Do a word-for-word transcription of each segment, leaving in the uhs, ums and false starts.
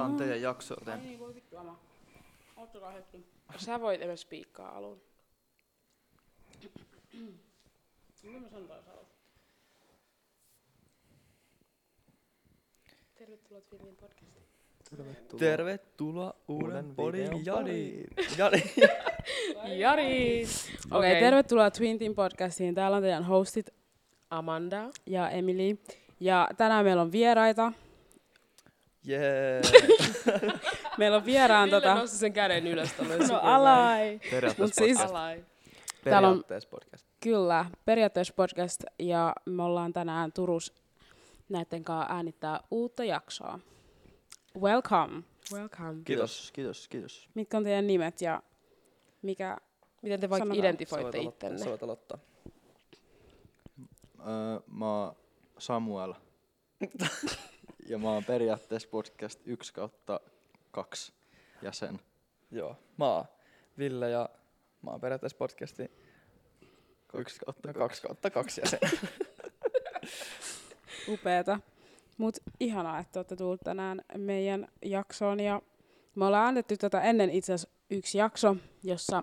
otetaan teidän jaksoa tänne. Ai niin, voi vittu, ama. Ottakaa hetki. Sä voit edes piikkaa alun. Miten mä sanon taas alun? Tervetuloa Twintin podcastiin. Tervetuloa, Tervetuloa uuden podin Jadiin. Jadiin. Okei, tervetuloa Twintin podcastiin. Täällä on teidän hostit Amanda ja Emily. Ja tänään meillä on vieraita. Jee. Yeah. Meillä on vieraan tota... Ville nosti sen käden ylös. No alai. Periaatteellispodcast. Periaatteellispodcast. Kyllä, periaatteellispodcast. Ja me ollaan tänään Turussa näiden kanssa äänittää uutta jaksoa. Welcome. Welcome. Kiitos, kiitos, kiitos. Mitkä on teidän nimet ja mikä... Miten te vaikka identifoitte ittenne? Sä voit aloittaa. Öö, mä oon Samuel. Ja mä oon periaatteessa podcast yksi kautta kaksi jäsen. Joo, mä oon Ville ja mä oon periaatteessa podcastin yksi kautta kaksi jäsen. Upeeta. Mut ihanaa, että olette tullut tänään meidän jaksoon. Ja me ollaan annettu tätä ennen itse asiassa yksi jakso, jossa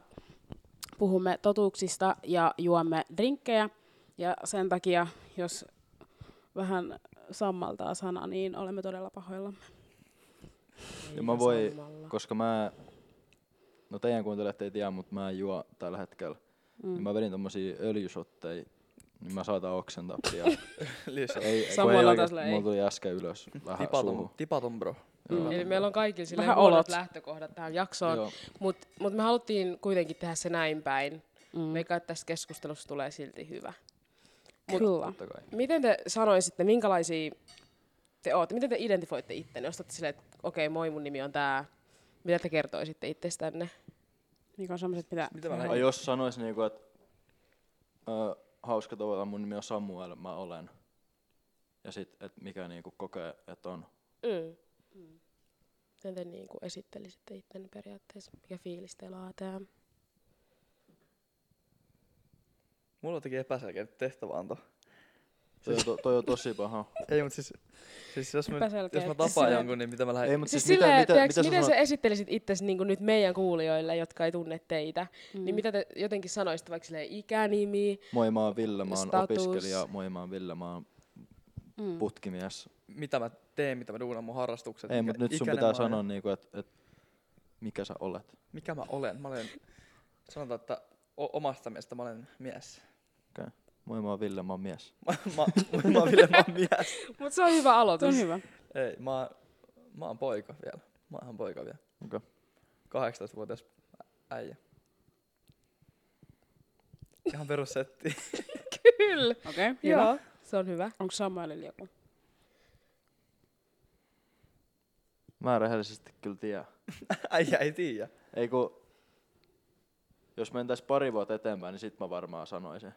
puhumme totuuksista ja juomme drinkkejä. Ja sen takia, jos vähän sammaltaa sana, niin olemme todella pahoillamme. Ja mä voi, sammalla. Koska mä, no teidän kuuntelijat ei tiedä, mutta mä en juo tällä hetkellä. Mm. Niin mä vedin tommosia öljysotteja, niin mä saatan oksentaa pian. Lisää. Samoilla tasolla ei. Mulla tuli äsken ylös vähän suuhun. Tipaton bro. Mm. Eli meillä on kaikilla vähän olot lähtökohdat tähän jaksoon, mutta mut me haluttiin kuitenkin tehdä se näin päin. Mm. Meikä, että tästä keskustelusta tulee silti hyvä. Mut kyllä. Miten te sanoisitte, minkälaisia te ootte? Miten te identifoitte ittenne? Jos te olette silleen, että okei, okay, moi, mun nimi on tää. Mitä te kertoisitte itsestänne? Niin on sellaiset, mitä... mitä mä lähdin? Jos sanoisin, niin kuin, että äh, hauska tavoita, mun nimi on Samuel, mä olen. Ja sit, että mikä niin kuin kokee, että on. Mm. Mm. Miten te niin kuin esittelisitte ittenne periaatteessa? Mikä fiilis teillä on tää? Mulla teki epäselkeä tehtäväanto. Siis toi, toi on tosi paha. Ei, mutta siis, siis jos, mä, jos mä tapaan siis jonkun, niin mitä mä lähden... Ei, mutta siis siis mitä, mitä, teaks, mitä sä miten sanot? Sä esittelisit itsesi niin kuin nyt meidän kuulijoille, jotka ei tunne teitä? Mm. Niin mitä te jotenkin sanoisit, vaikka silleen ikänimi, moi mä oon Ville, mä oon opiskelija, moi mä oon Ville, mä oon mm. putkimies. Mitä mä teen, mitä mä duunan mun harrastukset. Ei, mutta nyt sun pitää sanoa, niinku, että et, mikä sä olet. Mikä mä olen? Mä olen, sanotaan, että o- omasta mielestä mä olen mies. Okay. Moi, mä oon Ville, mä oon mies. Moi, mä oon Ville, mä oon mies. Mut se on hyvä aloitus. Se on hyvä. Ei, mä, mä oon poika vielä. Mä oon poika vielä. Okay. kahdeksantoistavuotias äijä. Ihan perussetti. Kyllä. Okei, okay, hyvä. Joo, se on hyvä. Onko Samuelilla joku? Mä rehellisesti kyllä tiedän. Äijä ei tiedä. Ei ku... Jos mentäis pari vuotta eteenpäin, niin sit mä varmaan sanoisin.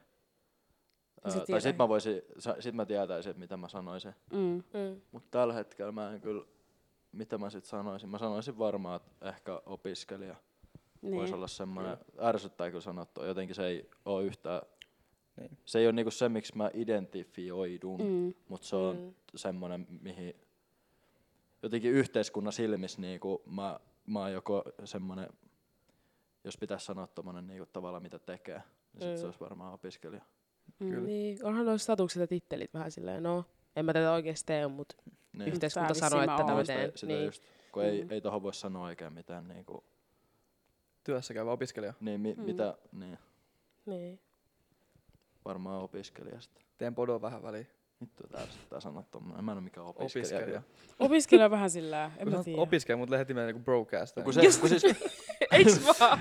Öö, sit tai sit mä, voisin, sit mä tietäisin, mitä mä sanoisin. Mm, mm. Mutta tällä hetkellä mä en kyllä, mitä mä sit sanoisin. Mä sanoisin varmaan, että ehkä opiskelija niin. Voisi olla semmoinen, mm. ärsyttää kyllä sanottua. Jotenkin se ei oo yhtään, niin. Se ei oo niinku se, miksi mä identifioidun, mm. mutta se on mm. semmoinen, mihin jotenkin yhteiskunnan silmissä niinku mä, mä oon joko semmoinen, jos pitäisi sanoa tommonen niinku tavalla mitä tekee, niin sit mm. se olisi varmaan opiskelija. Mm. Kyllä. Niin, onhan noissa statukset ja tittelit vähän silleen, no en mä tätä oikeesti tee, mut niin. Yhteiskunta sanoo, että tätä mä teen. Sitä niin. Just, kun mm. ei, ei tohon voi sanoa oikein mitään niinku... Työssä käyvä opiskelija. Niin, mi- mm. mitä, niin. Niin. Varmaan opiskelija sitten. Teen podon vähän väliin. Vittu tää sanoa tommonen, mä en oo mikään opiskelija. Opiskelija. Opiskelija vähän sillään, en mä tiedä. Opiskelija, mut lähetin meidän niinku broadcast. No, kun se, kun siis... Eiks vaan?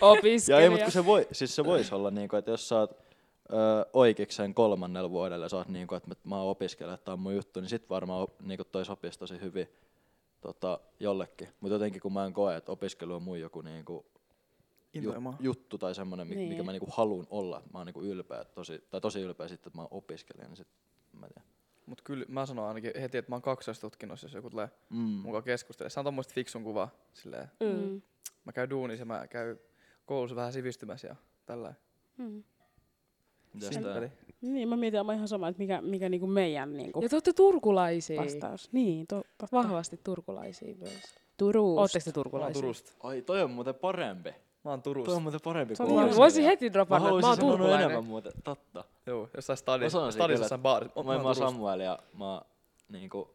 Opiskelija. Ja ei, mutta kun se voi, siis se vois olla niinku, että jos sä oot öö, oikeikseen kolmannella vuodella ja sä oot niinku, että mä oon opiskelija, että tää on mun juttu, niin sit varmaan niinku toi sopisi tosi hyvin tota, jollekin. Mut jotenkin kun mä en koe, että opiskelu on mun joku niinku ju, juttu tai semmonen, mikä niin. Mä niinku haluun olla. Mä oon niinku ylpeä, tosi, tai tosi ylpeä sit, että mä oon opiskelija, niin sit mä tiedän. Mut kyllä mä sanon ainakin heti, että mä oon kaksoistutkinnossa, jos joku tulee mm. mukaan keskustelemaan. Se on tommoista fiksun kuvaa silleen. Mm. Mä käyn duunissa ja mä käyn koulussa vähän sivistymässä ja tällä. Mm. Simpeli. Niin, mä mietin aivan ihan sama, että mikä, mikä niinku meidän niinku ja te olette turkulaisia. Vastaus. Niin, to, totta. Vahvasti turkulaisia myös. Turusta. Ootteko te turkulaisia? Turusta. Ai, toi on muuten parempi. Mä oon Turusta. Toi on muuten parempi kuin Turusta. Voisin heti dropata, että mä oon turkulainen. Mä haluaisin enemmän muuten, totta. Joo, jossain stadissa, stadissa baarissa. Mä oon Samuel ja mä oon niinku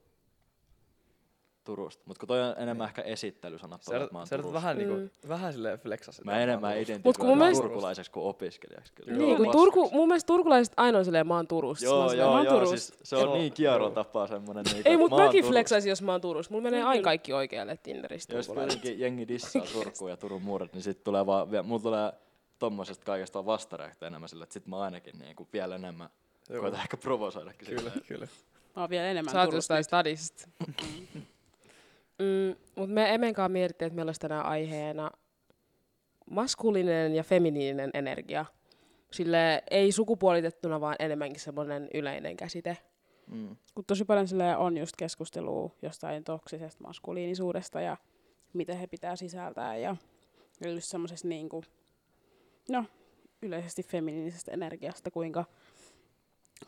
Turusta. Mut kun toi on enemmän ehkä esittelysana, toi, että mä oon Turusta. Vähän niinku, vähän silleen flexasit. Mä enemmän identifioin turkulaiseksi kuin opiskelijaksi. Niin, kun mun mielestä turkulaiset aina on silleen, mä oon Turusta. Joo, joo, joo, siis se on niin kierron tapaa semmonen niinku. Ei, mut mäkin flexaisin, jos mä oon Turusta. Mulla menee aina kaikki oikealle Tinderistä. Jos kuitenkin jengi dissaa Turkuun ja Turun muuret, niin sit tulee vaan, mulla tulee tommosesta kaikesta vastareaktia enemmän silleen, että sit mä ainakin niinku vielä enemmän koitan ehkä provosoidakin. Kyllä, kyllä. Mä oon vielä enemmän Turusta. Mm, mutta me Emenkaan mietittiin, että meillä olisi tänään aiheena maskuliininen ja feminiininen energia. Sille ei sukupuolitettuna, vaan enemmänkin semmoinen yleinen käsite. Mm. Kun tosi paljon on just keskustelua jostain toksisesta maskuliinisuudesta ja miten he pitää sisältää. Ja just semmoisesta niinku, no, yleisesti feminiinisestä energiasta, kuinka,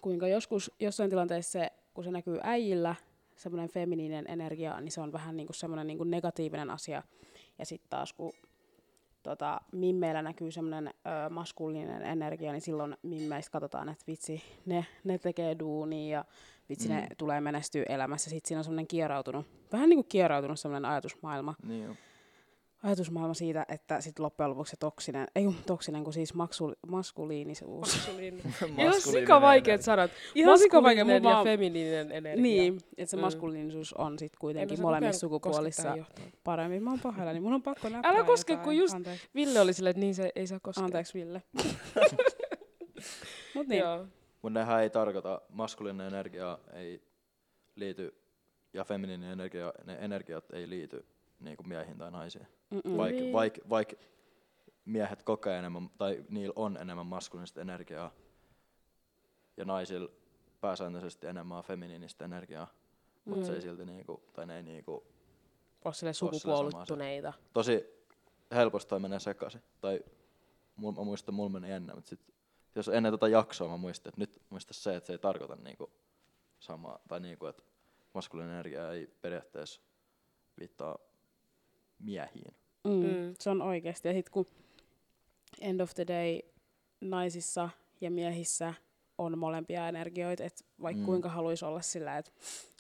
kuinka joskus jossain tilanteessa se, kun se näkyy äijillä, semmoinen feminiininen energia, niin se on vähän niinku semmoinen niinku negatiivinen asia. Ja sitten taas kun tota, mimmeillä näkyy semmoinen ö, maskuliininen energia, niin silloin mimmeistä katsotaan, että vitsi, ne, ne tekee duunia ja vitsi, mm. ne tulee menestyä elämässä. Sitten siinä on semmoinen kierautunut, vähän niinku kierautunut semmoinen ajatusmaailma. Niin ajatusmaailma siitä, että sitten loppujen lopuksi se toksinen, ei toksinen, kun siis maksuli, maskuliinisuus. maskuliinisuus. Ihan sikavaikeat sanat. Ihan sikavaikeat ja feminiininen energia. Niin, että se maskuliinisuus on sitten kuitenkin molemmissa sukupuolissa paremmin. Mä oon pahalla, niin mun on pakko näppää. Älä koske, jotain. Kun just Anteeksi. Ville oli silleen, että niin se ei saa koskea. Anteeksi Ville. Mut niin. Mun nehän ei tarkoita, maskuliininen energia ei liity ja feminiininen energia, ne energiat ei liity niinku miehiin tai naisiin. Vaik, vaik, vaik miehet kokee enemmän, tai niillä on enemmän maskuliinista energiaa, ja naisilla pääsääntöisesti enemmän feminiinistä energiaa, mm. mutta se ei silti niinku, tai ne ei niinku ole sille sukupuolittuneita. Tosi helposti toi menee sekaisin, tai mul, mä muistan, mulla meni ennen, mutta sit, jos ennen tätä jaksoa mä muistin, että nyt muista se, että se ei tarkoita niinku samaa, tai niinku, että maskuliininen energia ei periaatteessa viittaa miehiin. Mm, mm. Se on oikeasti. Ja sitten kun end of the day naisissa ja miehissä on molempia energioita, että vaikka mm. kuinka haluaisi olla sillä, että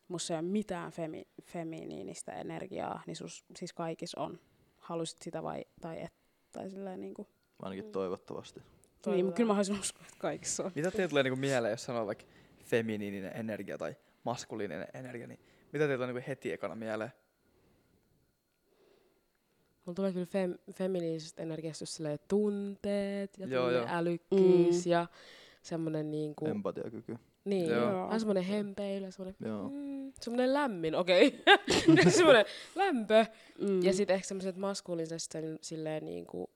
musta ei ole mitään femi- feminiinistä energiaa, niin sus, siis kaikissa on. Haluisit sitä vai tai et? Tai silleen niinku. Ainakin toivottavasti. Toivotaan. Niin, mutta kyllä mä haluaisin uskoa, että kaikissa on. Mitä teille tulee niinku mieleen, jos sanoo vaikka feminiininen energia tai maskuliininen energia, niin mitä teille tulee niinku heti ekana mieleen? Mulla tulee kyllä fem, feminiinisestä energiasta silleen tunteet ja joo, joo. älykkyys mm. ja semmonen niinku empatiakyky. Niin, on semmonen hempeilä, semmonen mm, semmonen lämmin, okei. Okay. semmonen lämpö. Mm. Ja sit ehkä semmoset maskuliinisesta silleen niinku,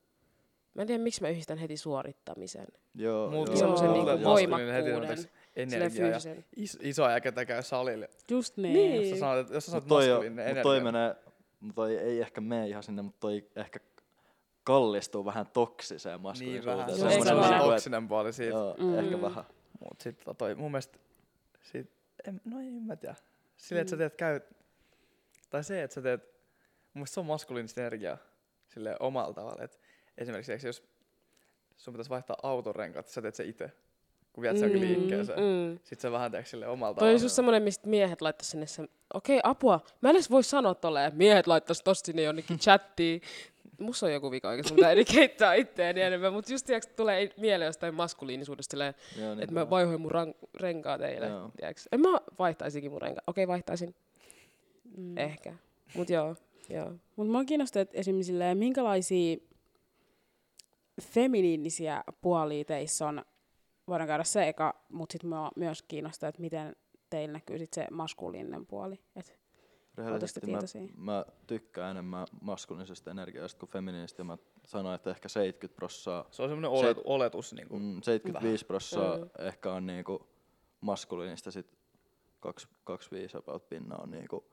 mä en tiedä miksi mä yhdistän heti suorittamisen. Joo. Mulla semmosen niinku voimakkuuden. Energia ja is, iso aika käy salille. Just niin. niin. Jos sä sanot, jos sä sanot maskuliininen energia. No toi ei ehkä mene ihan sinne, mutta toi ehkä kallistuu vähän toksiseen maskuliinisuuteen. Niin vähän. Se on toksinen puoli siitä. Joo, mm. ehkä vähän. Mut sit toi mun mielestä, sit, en, no ei mä tiedä. Silleen, että sä teet käy, tai se, että sä teet, mun mielestä se on maskuliinista energiaa silleen omalla tavalla. Et esimerkiksi jos sun pitäisi vaihtaa autorenkaat, sä teet se itse. Kun viet se mm, jokin liikkeeseen, mm. sit se vähän teeks silleen omalta toi on just semmonen, mistä miehet laittais sinne sen, okei okay, apua, mä en edes voi sanoa tolleen, että miehet laittais tosta sinne jonnekin chattiin. Musta on joku vika oikeesti, mutta ei keittää itteeni enemmän, mut just tiiäks tulee mieleen jostain maskuliinisuudesta silleen, niin että niin mä vaihoin mun rank- renkaa teille, tiiäks. En mä vaihtaisikin mun renkaa, okei okay, vaihtaisin, mm. ehkä, mut joo, joo. Mut mä oon kiinnostunut esimerkiksi silleen, minkälaisia feminiinisiä puolia teissä on. Voidaan käydä se eka, mutta sitten myös kiinnostaa, että miten teillä näkyy sit se maskuliininen puoli. Rehellisesti mä, mä tykkään enemmän maskuliinisesta energiasta kuin feminiinistä. Mä sanoin, että ehkä seitsemänkymmentä prosenttia... Se on semmoinen olet, seit, oletus. Niinku. Mm, seitsemänkymmentäviisi prosenttia mm. ehkä on niinku maskuliinista, sitten kaksikymmentäviisi about pinna on niinku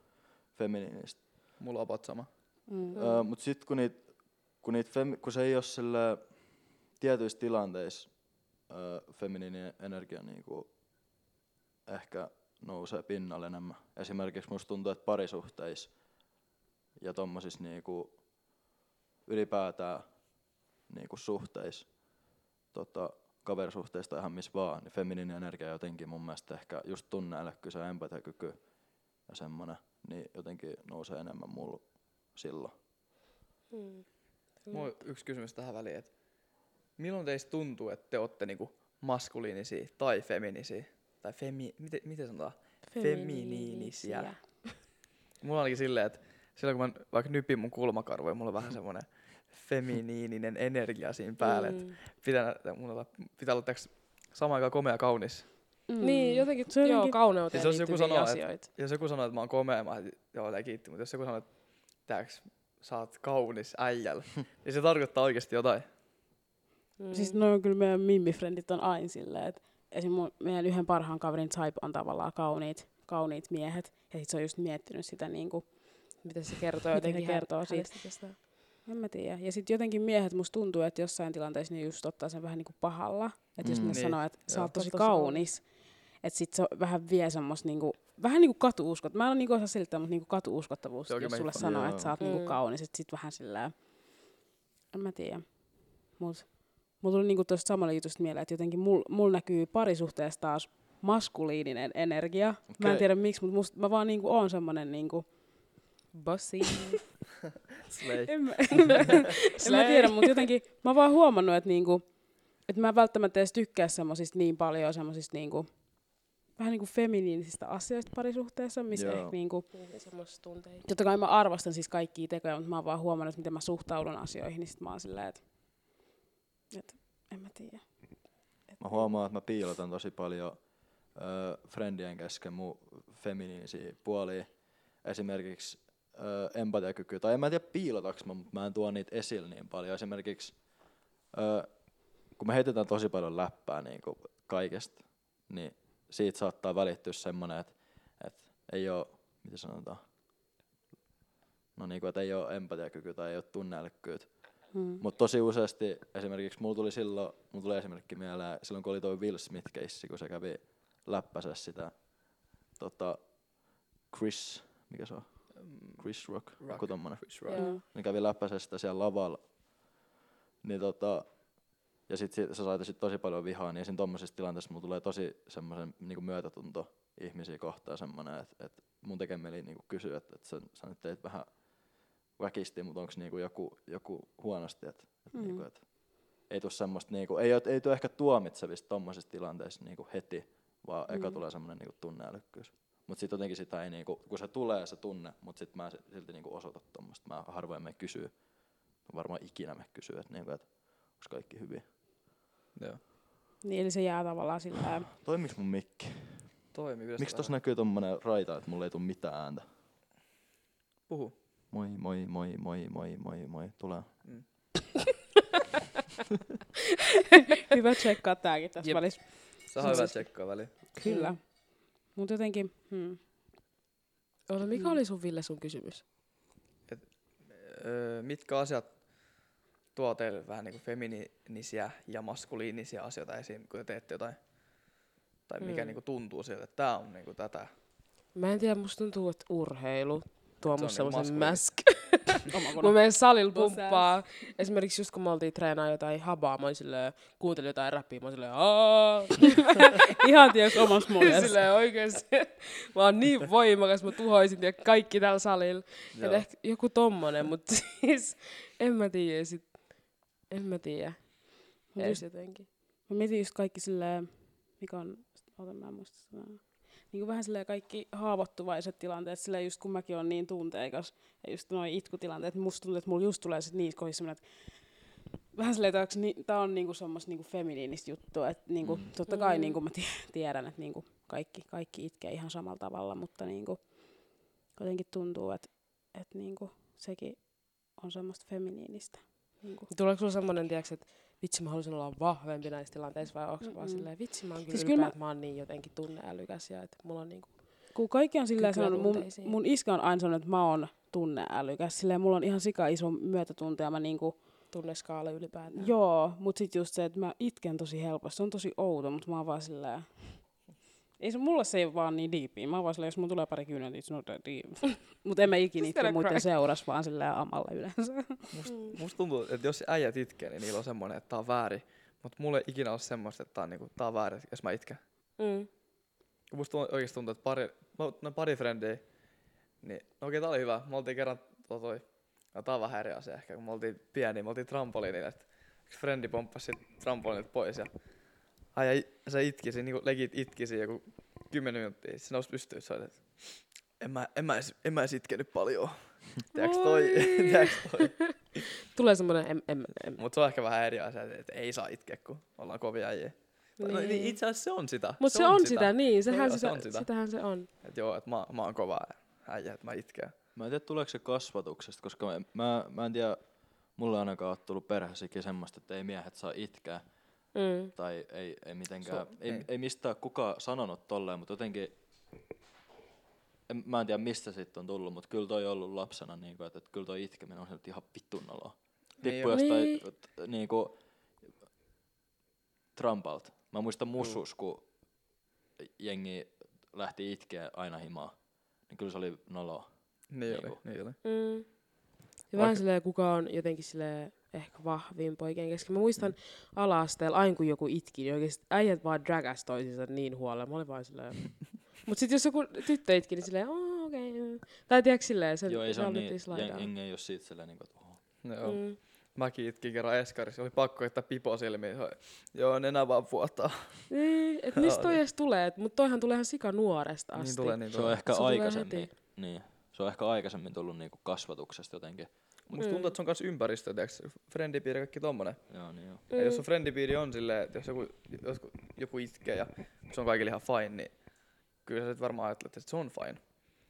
feminiinistä. Mulla on about sama. Mm. Öö, mutta sitten kun, niit, kun, niit femi- kun se ei ole sillä tietyissä tilanteissa, ö, feminiininen energia niinku ehkä nousee pinnalle enemmän. Esimerkiksi musta tuntuu, että parisuhteissa ja tommosissa niinku ylipäätään niinku suhteissa, tota, kaverisuhteista ihan missä vaan, niin feminiininen energia jotenkin mun mielestä ehkä just tunneälykkyys ja empatiakyky ja semmonen, niin jotenkin nousee enemmän mulla silloin. Mm. Mulla yksi kysymys tähän väliin, että milloin teistä tuntuu, että te ootte niinku maskuliinisia tai feminiinisiä? Tai femi... Miten, miten sanotaan? Feminiinisiä. Mulla onkin silleen, että silloin kun mä vaikka nypin mun kulmakarvoja, mulla on vähän semmonen feminiininen energia siinä päälle. Mm. Pitää, mulla pitää olla täks samaan aikaan komea ja kaunis. Mm. Niin, jotenkin, se joo, kauneuteen siis liittyviä asioita. Et, jos joku sanoo, että mä oon komea, mä oon, joo, tää kiitti, mutta jos joku sanoo, että täks sä oot kaunis äijällä, niin se tarkoittaa oikeesti jotain. Mm. Siis noin kyllä meidän mimmifrendit on aina silleen, että esimerkiksi meidän yhden parhaan kaverin type on tavallaan kauniit, kauniit miehet, ja sit se on just miettinyt sitä niinku, mitä se kertoo, jotenkin kertoo siitä. En mä tiedä. Ja sit jotenkin miehet musta tuntuu, että jossain tilanteessa ne just ottaa sen vähän niinku pahalla. Että mm, jos ne niin sanoo, että sä oot tosi kaunis, että sit se vähän vie semmos niinku, vähän niinku katu-uskot. Mä en niinku osaa selittää, mutta niinku katu-uskottavuus, jos sulle sanoo, että sä oot mm. niinku kaunis, että sit vähän sillään, en mä tiedä. Mut mulla tuli niinku tosta samalla jutusta mieleen, että jotenkin mulla mul näkyy parisuhteessa taas maskuliininen energia. Okay. Mä en tiedä miksi, mutta must, mä vaan niinku oon semmonen niinku bossy. Slay. En mä, en mä tiedä, mutta jotenkin mä oon vaan huomannut, että niinku, et mä en välttämättä edes tykkää semmosista niin paljon semmosista niinku, vähän niinku feminiinisistä asioista parisuhteessa, missä joo, ehkä niinku, totta kai mä arvostan siis kaikkia tekoja, mutta mä oon vaan huomannut, miten mä suhtaudun asioihin, niin sit mä oon silleen, että et, en mä tiedä. Et mä huomaan, että mä piilotan tosi paljon öö, friendien kesken mun feminiinisiä puolia. Esimerkiksi öö, empatiakykyä, tai en mä tiedä piilotaks mä, mutta mä en tuo niitä esille niin paljon. Esimerkiksi öö, kun me heitetään tosi paljon läppää niin kuin kaikesta, niin siitä saattaa välittyä semmonen, että et ei oo, miten sanotaan, no niinku, että ei oo empatiakykyä tai ei oo tunneälykkyyttä. Hmm. Mutta tosi useasti esimerkiksi mulla tuli silloin, mulla tuli esimerkki mieleen, silloin kun oli toi Will Smith-keissi, kun se kävi läppäsessä sitä tota, Chris, mikä se on? Chris Rock, Rock. Joku tommonen. Chris Rock. Yeah. Niin kävi läppäsessä sitä siellä lavalla. Niin tota, ja sit se sai sit tosi paljon vihaa, niin siinä tommosissa tilanteissa mulla tulee tosi semmosen niinku myötätunto ihmisiä kohtaan semmonen, että et mun tekee mieli niinku kysyä, että et sä, sä nyt teit vähän väkisti, mutta onko niinku joku, joku huonosti, että et mm. niinku, et ei tule semmoista, niinku, ei, ei tule ehkä tuomitsevista tommosissa tilanteissa niinku heti, vaan mm. eka tulee semmoinen niinku tunneälykkyys. Mutta sitten jotenkin sitä ei, niinku, kun se tulee se tunne, mutta sitten mä silti niinku osoitan tommoista, mä harvoin mene kysyä, mä varmaan ikinä mene kysyä, että niinku, et onko kaikki hyvin. Joo. Niin, eli se jää tavallaan sillä toimiks mun mikki? Toimi. Miksi tossa näkyy tommonen raita, että mulla ei tule mitään ääntä? Puhu. Moi, moi, moi, moi, moi, moi, moi. Tulee. Mm. Hyvä tsekkaa tääkin tässä välissä. Se on hyvä tsekkaa väliin. Kyllä. Mm. Mut jotenkin, hmm. Oota, mikä mm. oli sun, Ville, sun kysymys? Et, öö, mitkä asiat tuo teille vähän niinku feminiinisiä ja maskuliinisia asioita esiin, kun te teette jotain? Tai mikä mm. niinku tuntuu sieltä, että tää on niinku tätä? Mä en tiedä, musta tuntuu, että urheilu tuo musta semmosen mäsk. Mä menen salilla pumppaa. Esimerkiksi just kun me oltiin treenaa jotain habaa, mä olin silleen, kuuntelin jotain räppiä, mä olin silleen aah. Ihan tiiäks omas monessa. Silleen oikeesti. Mä oon niin voimakas, mä tuhoisin tiiä kaikki täällä salilla. Et ehkä joku tommonen, mut siis en mä tiiä sit. En mä tiiä. Mut just jotenkin. Mä mietin just kaikki silleen, mikä on, ootan mä en muista sanaa. Niin kuin vähän silleen kaikki haavoittuvaiset tilanteet, silleen just kun mäkin oon niin tunteikas, ja just noi itkutilanteet, niin musta tuntuu, että mulla just tulee sit niissä kohdissa semmoinen, että vähän silleen, että ni, tää on niinku semmos niinku feminiinistä juttua, että niinku, mm. totta kai mm. niinku mä tiedän, että niinku kaikki, kaikki itkee ihan samalla tavalla, mutta niinku jotenkin tuntuu, että et niinku sekin on semmoista feminiinistä. Niinku. Tuleeko sulla semmonen, tiiäks, että vitsi, mä haluaisin olla vahvempi näissä tilanteissa, vai onko vaan silleen, vitsi, mä oon kyllä siis ylpeä, mä... että mä oon niin jotenkin tunneälykäs ja että mulla on niinku... Kun kaikki on silleen sanonut, mun, mun iskä on aina sanonut, että mä oon tunneälykäs, silleen mulla on ihan sika iso myötätunto ja mä niinku tunneskaala ylipäätään. Joo, mutta sitten just se, että mä itken tosi helposti. Se on tosi outo, mutta mä oon vaan silleen... Ei se, mulla se ei vaan niin diipiä. Mä oon vaan silleen, jos mun tulee pari kyyneltä, it's not that deep. Mut en mä ikin itke muiden seuras, vaan silleen amalla yleensä. Must, musta tuntuu, että jos äijät itkee, niin niillä on semmoinen, että tää on väärin. Mut mulla ei ikinä ole semmoista, että tää on, niinku, tää on väärin, jos mä itken. Mm. Musta oikeesti tuntuu, että pari, no pari frendejä, niin no okei, tää oli hyvä. Me oltiin kerran toi toi. No tää on vähän eri asia ehkä, kun me oltiin pieniä, me oltiin trampoliinilla, että yksi frendi pomppasi trampoliinilta pois ja ai, se itkisi, niinku legit itkisi joku kymmenen minuuttia, se nousi pystyyn, se oli, että en mä, en mä edes, en mä edes itkenyt paljon, tiedäks toi, tiedäks toi. Tulee semmonen em, em, em. Mut se on ehkä vähän eri asia, että ei saa itkeä, kun ollaan kovia äijä. Niin. No, niin itse asiassa se on sitä. Mut se, se on, on sitä, sitä. niin, sehän joo, sitä, se on sitä. Sitähän se on. Et joo, et mä, mä oon kova äijä, et mä itkeen. Mä en tiedä, tuleeko se kasvatuksesta, koska mä, mä, mä en tiedä, mulle ainakaan on tullut perheessäkin semmoista, että ei miehet saa itkää. Mm. Tai ei, ei mitenkään, so, ei, ei. ei mistään kukaan sanonut tolleen, mutta jotenkin, en, mä en tiedä mistä siitä on tullut, mutta kyllä toi on ollut lapsena, niin kuin, että, että kyllä toi itkeminen on sieltä ihan vittun noloa. Tippu jostain niin kuin trampalta. Mä muistan musus, mm. kun jengi lähti itkeä aina himaa, niin kyllä se oli noloa. Niin oli, niin oli. Mm. Ja vähän silleen, kuka on jotenkin silleen ehkä vahvin poikien kesken. Mä muistan mm. ala-asteella, aina kun joku itki, niin oikeesti äijät vaan dragas toisinsa niin huolella. Mä olin vaan silleen... Mut sit jos joku tyttö itki, niin silleen, aah okei. Okay. Tai tiedätkö silleen, se joo, ei se on niin, jengi ei oo siitä silleen niinku, että oho. Joo. Mm. Mäkin itkin kerran eskarissa, oli pakko heittää pipo silmiin. Joo, nenä vaan vuotaa. Niin, et mistä toi edes tulee? Mut toihan tulee ihan sika nuoresta asti. Niin tulee, niin tulee. Se on ehkä se aikaisemmin. Niin. Se on ehkä aikaisemmin tullut niinku kasvatuksesta jotenkin. Musta mm. tuntuu, että se on myös ympäristö, tiiäks? Friendipiiri, kaikki tommonen. Joo, niin joo. Mm. Ja jos on friendipiiri on silleen, että jos joku, jos joku itkee ja se on kaikille ihan fine, niin kyllä sä sit varmaan ajattelet, että se on fine.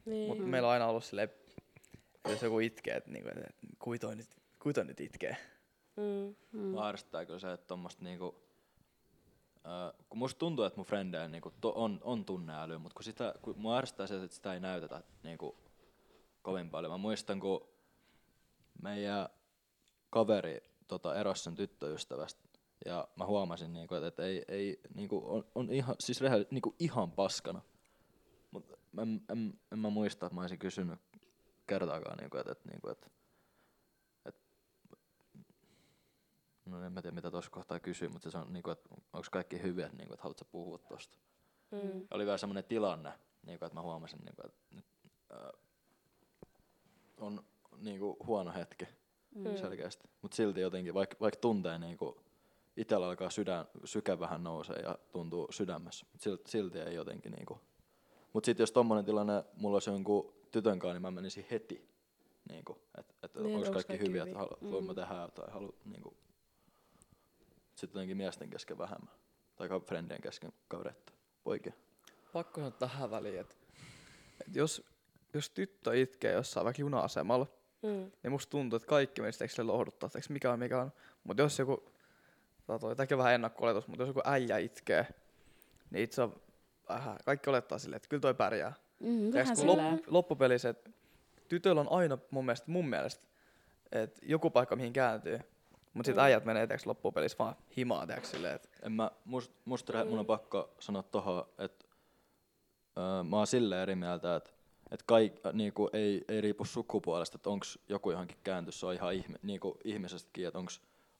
Niin. Mut meillä on aina ollut silleen, että jos joku itkee, että niinku, et kuitoi nyt, kuitoi nyt itkee. Mm. Mm. Harrastaa kyllä se, että tommoista niinku... Uh, kun musta tuntuu, että mun frendejä niinku on, on tunneälyä, mut kun sitä, kun mun harrastaa se, että sitä ei näytetä niinku kovin paljon. Mä muistan, kun meidän kaveri tota, erosi sen tyttöystävästä ja mä huomasin, niinku, että ei, ei, niinku, on, on ihan, siis rehel, niinku, ihan paskana. Mut en, en, en mä muista, että mä olisin kysynyt kertaakaan, niinku, että et, niinku, et, et, no en mä tiedä mitä tuossa kohtaa kysyy, mutta se on, niinku, että onko kaikki hyviä, että niinku, et haluatko puhua tuosta. Mm. Oli vähän semmoinen tilanne, niinku, että mä huomasin, niinku, että nyt äh, on niinku huono hetki mm. selkeästi, mut silti jotenkin vaikka vaik tuntee niinku itellä alkaa sydän syke vähän nousee ja tuntuu sydämessä, mut silti, silti ei jotenkin niinku. Mut sit jos tommonen tilanne mulla olisi jonkun tytön kanssa, niin mä menisin heti niinku, että et niin, onko kaikki, kaikki hyviä, että halu, mm. voin mä tehdä tai halu niinku. Sit jotenkin miesten kesken vähemmän tai frendien kesken kavereita poikia. Pakko sanoa tähän väliin, että et jos Jos tyttö itkee jossain vaikka juna-asemalla, mm. niin musta tuntuu, että kaikki meistä eikö sille lohduttaa, että eikö mikä on mikä on. Mutta jos joku, tämäkin on vähän ennakko-oletus, mutta jos joku äijä itkee, niin itse on vähän, kaikki olettaa silleen, että kyllä toi pärjää. Mm, vähän kun lop, loppupelissä, että tytöllä on aina mun mielestä, mun mielestä että joku paikka mihin kääntyy, mutta sitten mm. äijät menee teeksi loppupelissä vaan himaa teeksi silleen. Että... En mä, must, musta mm. mun on pakko sanoa tohon, että öö, mä oon silleen eri mieltä, että et kai, niinku, ei, ei riipu sukupuolesta, että onko joku johonkin käänty, se on ihan ihme, niinku, ihmisestäkin, että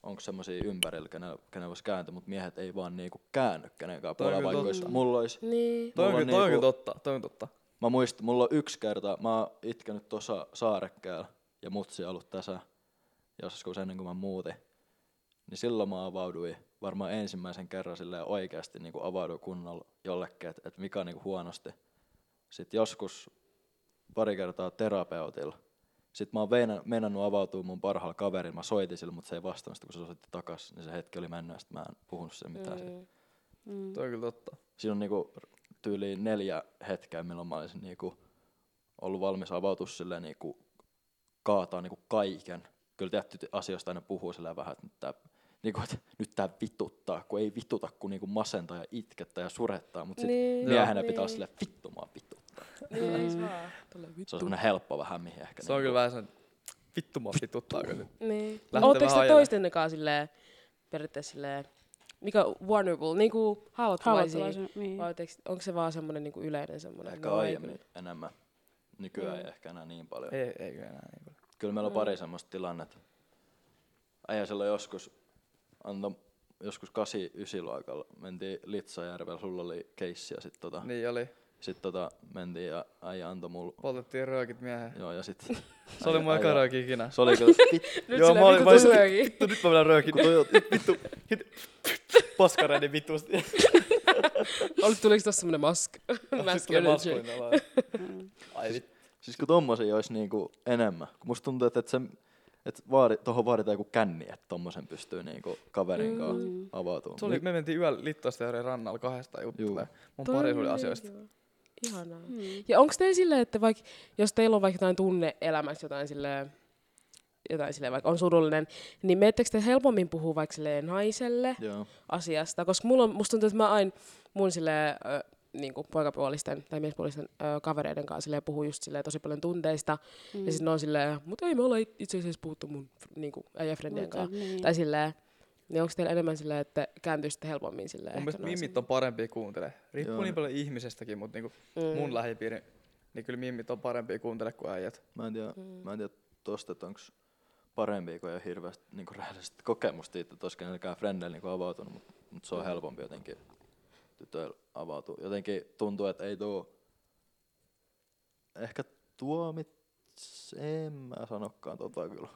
onko semmoisia ympärillä, kenellä, kenellä voisi kääntyä, mutta miehet ei vaan niinku, käänny kenenkään puolella, vaikka olisi, mulla olisi... Niin. Toi on kyllä niinku, totta, toi on totta. Mä muistan, mulla on yksi kerta, mä oon itkenyt tuossa saarekkeella ja mutsi ollut tässä joskus ennen kuin mä muutin, niin silloin mä avauduin varmaan ensimmäisen kerran silleen oikeasti niinku, avauduin kunnolla jollekin, että et mikä on niinku, huonosti. Sitten joskus... pari kertaa terapeutilla. Sitten mä oon veina, meinannut avautua mun parhaalla kaverilla. Mä soitin sille, mutta se ei vastannut sitä, kun se soitti takas. Niin se hetki oli mennyt ja sit mä en puhunut sen mitään. Mm. Mm. Toi on kyllä totta. Siinä on niinku tyyliin neljä hetkeä, milloin mä olisin niinku ollut valmis avautua silleen niinku kaataa niinku kaiken. Kyllä tietty asioista aina puhuu silleen vähän, että nyt tää, niinku, et nyt tää vituttaa, kun ei vituta, kun niinku masentaa ja itkettä ja surettaa. Mut sit niin, miehenä niin. Pitää olla silleen vittumaan vituttaa. Niin, se on semmoinen helppo vähän mihin ehkä. Se on niin kyllä vähän semmoinen, vittu mua vituttaa kyllä. Niin. Ootteko te toistenne kanssa silleen, periaatteessa silleen, mikä on vulnerable, niinku haavoittuvaisia, niin. Vai onko se vaan semmoinen niinku yleinen semmoinen? Ehkä aiemmin no, enemmän. Nykyään mm. ei ehkä enää niin paljon. Ei, ei enää niin paljon. Kyllä meillä on mm. pari semmoista tilannetta. Äijä silloin joskus, antoi joskus kahdeksan yhdeksän luokalla, mentiin Litsajärvellä, sulla oli keissi ja sit tota... Niin oli. Sit tota mentiin ja äijä antoi mulle... Poltettiin röökit mieheen. Joo ja sit... Se oli mun eka rööki ikinä. Se oli kyllä... Nyt sillä vittu tuli rööki. Vittu nyt mä mennään röökiin. Vittu... Paskareiden vitusti. Tuliko tossa semmonen mask? Masculinity. Ai vittu. Siis kun tommosia ois niinku enemmän. Musta tuntuu, että se... Et vaari, tohon vaaditaan joku känni, että tommosen pystyy niinku kaverin kaa mm. avautumaan. Oli, me mentiin yöllä Littoistenjärven rannalla kahdesta juttelemaan mun parisuuden asioista. Ihanaa. Mm. Ja onks teillä silleen, että vaik, jos teillä on vaikka jotain tunne-elämässä, jotain silleen, jotain silleen vaikka on surullinen, niin meettekö te helpommin puhua vaikka silleen naiselle Joo. asiasta? Koska mulla on, musta tuntuu, että mä aina mun silleen... Niin kuin poikapuolisten tai miespuolisten ö, kavereiden kanssa silleen, puhuu just silleen, tosi paljon tunteista mm. ja sitten ne on silleen, mutta ei me olla itse asiassa puhuttu mun niin kuin, äijäfrendien kanssa. Niin. Tai silleen, niin onko teillä enemmän silleen, että kääntyy sitten helpommin silleen? Mun mielestä mimmit on parempia kuuntelemaan. Riippuu Joo. niin paljon ihmisestäkin, mutta niin kuin mm. mun lähipiiri, niin kyllä mimmit on parempia kuuntelemaan kuin äijät. Mä en tiedä, mm. mä en tiedä tosta, että onko parempia, kun ei ole hirveästi niin kuin rehellisesti kokemusta siitä, että olisi kenelläkään frendeillä niin kuin avautunut, mutta, mutta se on helpompi jotenkin. Tytöillä avautuu. Jotenkin tuntuu, että ei tuo... Ehkä tuomits... En mä sanokaan tota kyllä.